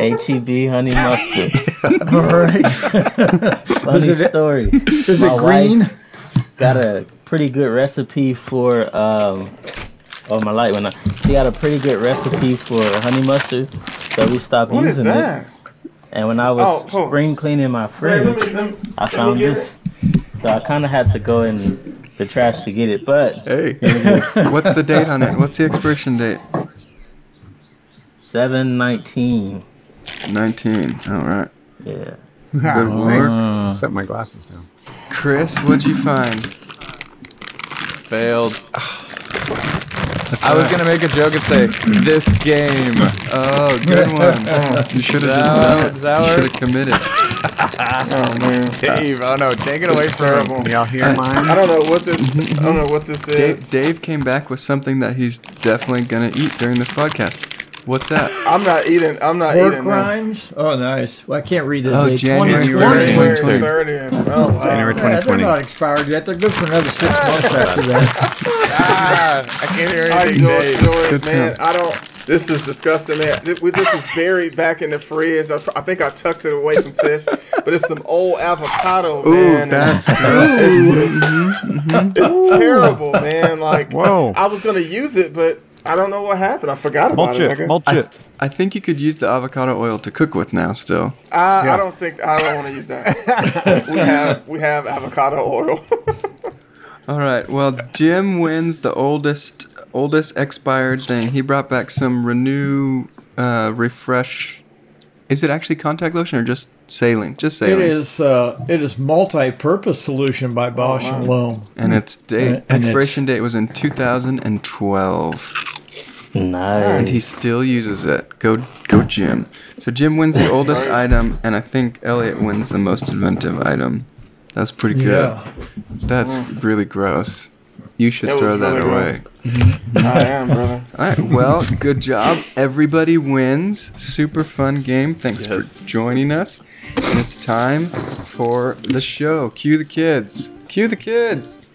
H E B honey mustard. All right. Funny is it, story. Is My it green? Got a pretty good recipe for... Um, oh, my light went out. He got a pretty good recipe for honey mustard, so we stopped what using it. And when I was oh, spring cleaning my fridge, I found this. So I kind of had to go in the trash to get it. But hey, what's the date on it? What's the expiration date? seven nineteen nineteen All right. Yeah. Good work. Uh, set my glasses down. Chris, what'd you find? Failed. I was going to make a joke and say, this game. Oh, good one. Oh, you should have just done it. You should have committed. Oh, man. Dave, oh, no. Take it away from him. Y'all hear mine? I don't know what this, I don't know what this is. Dave, Dave came back with something that he's definitely going to eat during this podcast. What's that? I'm not eating. I'm not Pork eating rinds? This. Oh, nice. Well, I can't read it. Oh, day. January thirtieth. Oh, wow. January twenty twenty. Yeah, they're not expired yet. They're good for another six months after that. Ah, I can't hear anything, Dave. Man, time. I don't. This is disgusting, man. This is buried back in the fridge. I think I tucked it away from Tish, but it's some old avocado, Ooh, man. Ooh, that's gross. It's, mm-hmm. it's Ooh. terrible, man. Like, Whoa. I was gonna use it, but. I don't know what happened. I forgot about it, I guess. I, th- I think you could use the avocado oil to cook with now still. I, yeah. I don't think I don't want to use that. we have we have avocado oil. All right. Well, Jim wins the oldest oldest expired thing. He brought back some Renew uh, refresh. Is it actually contact lotion or just saline? Just saline. It is. Uh, it is multi-purpose solution by Bausch oh, wow. and Lomb, and its date and expiration it's, date was in two thousand twelve. Nice. And he still uses it. Go, go, Jim. So Jim wins the oldest item, and I think Elliot wins the most inventive item. That's pretty good. Yeah. That's yeah. really gross. You should it throw that really away. I am, brother. All right. Well, good job. Everybody wins. Super fun game. Thanks yes. for joining us. And it's time for the show. Cue the kids. Cue the kids.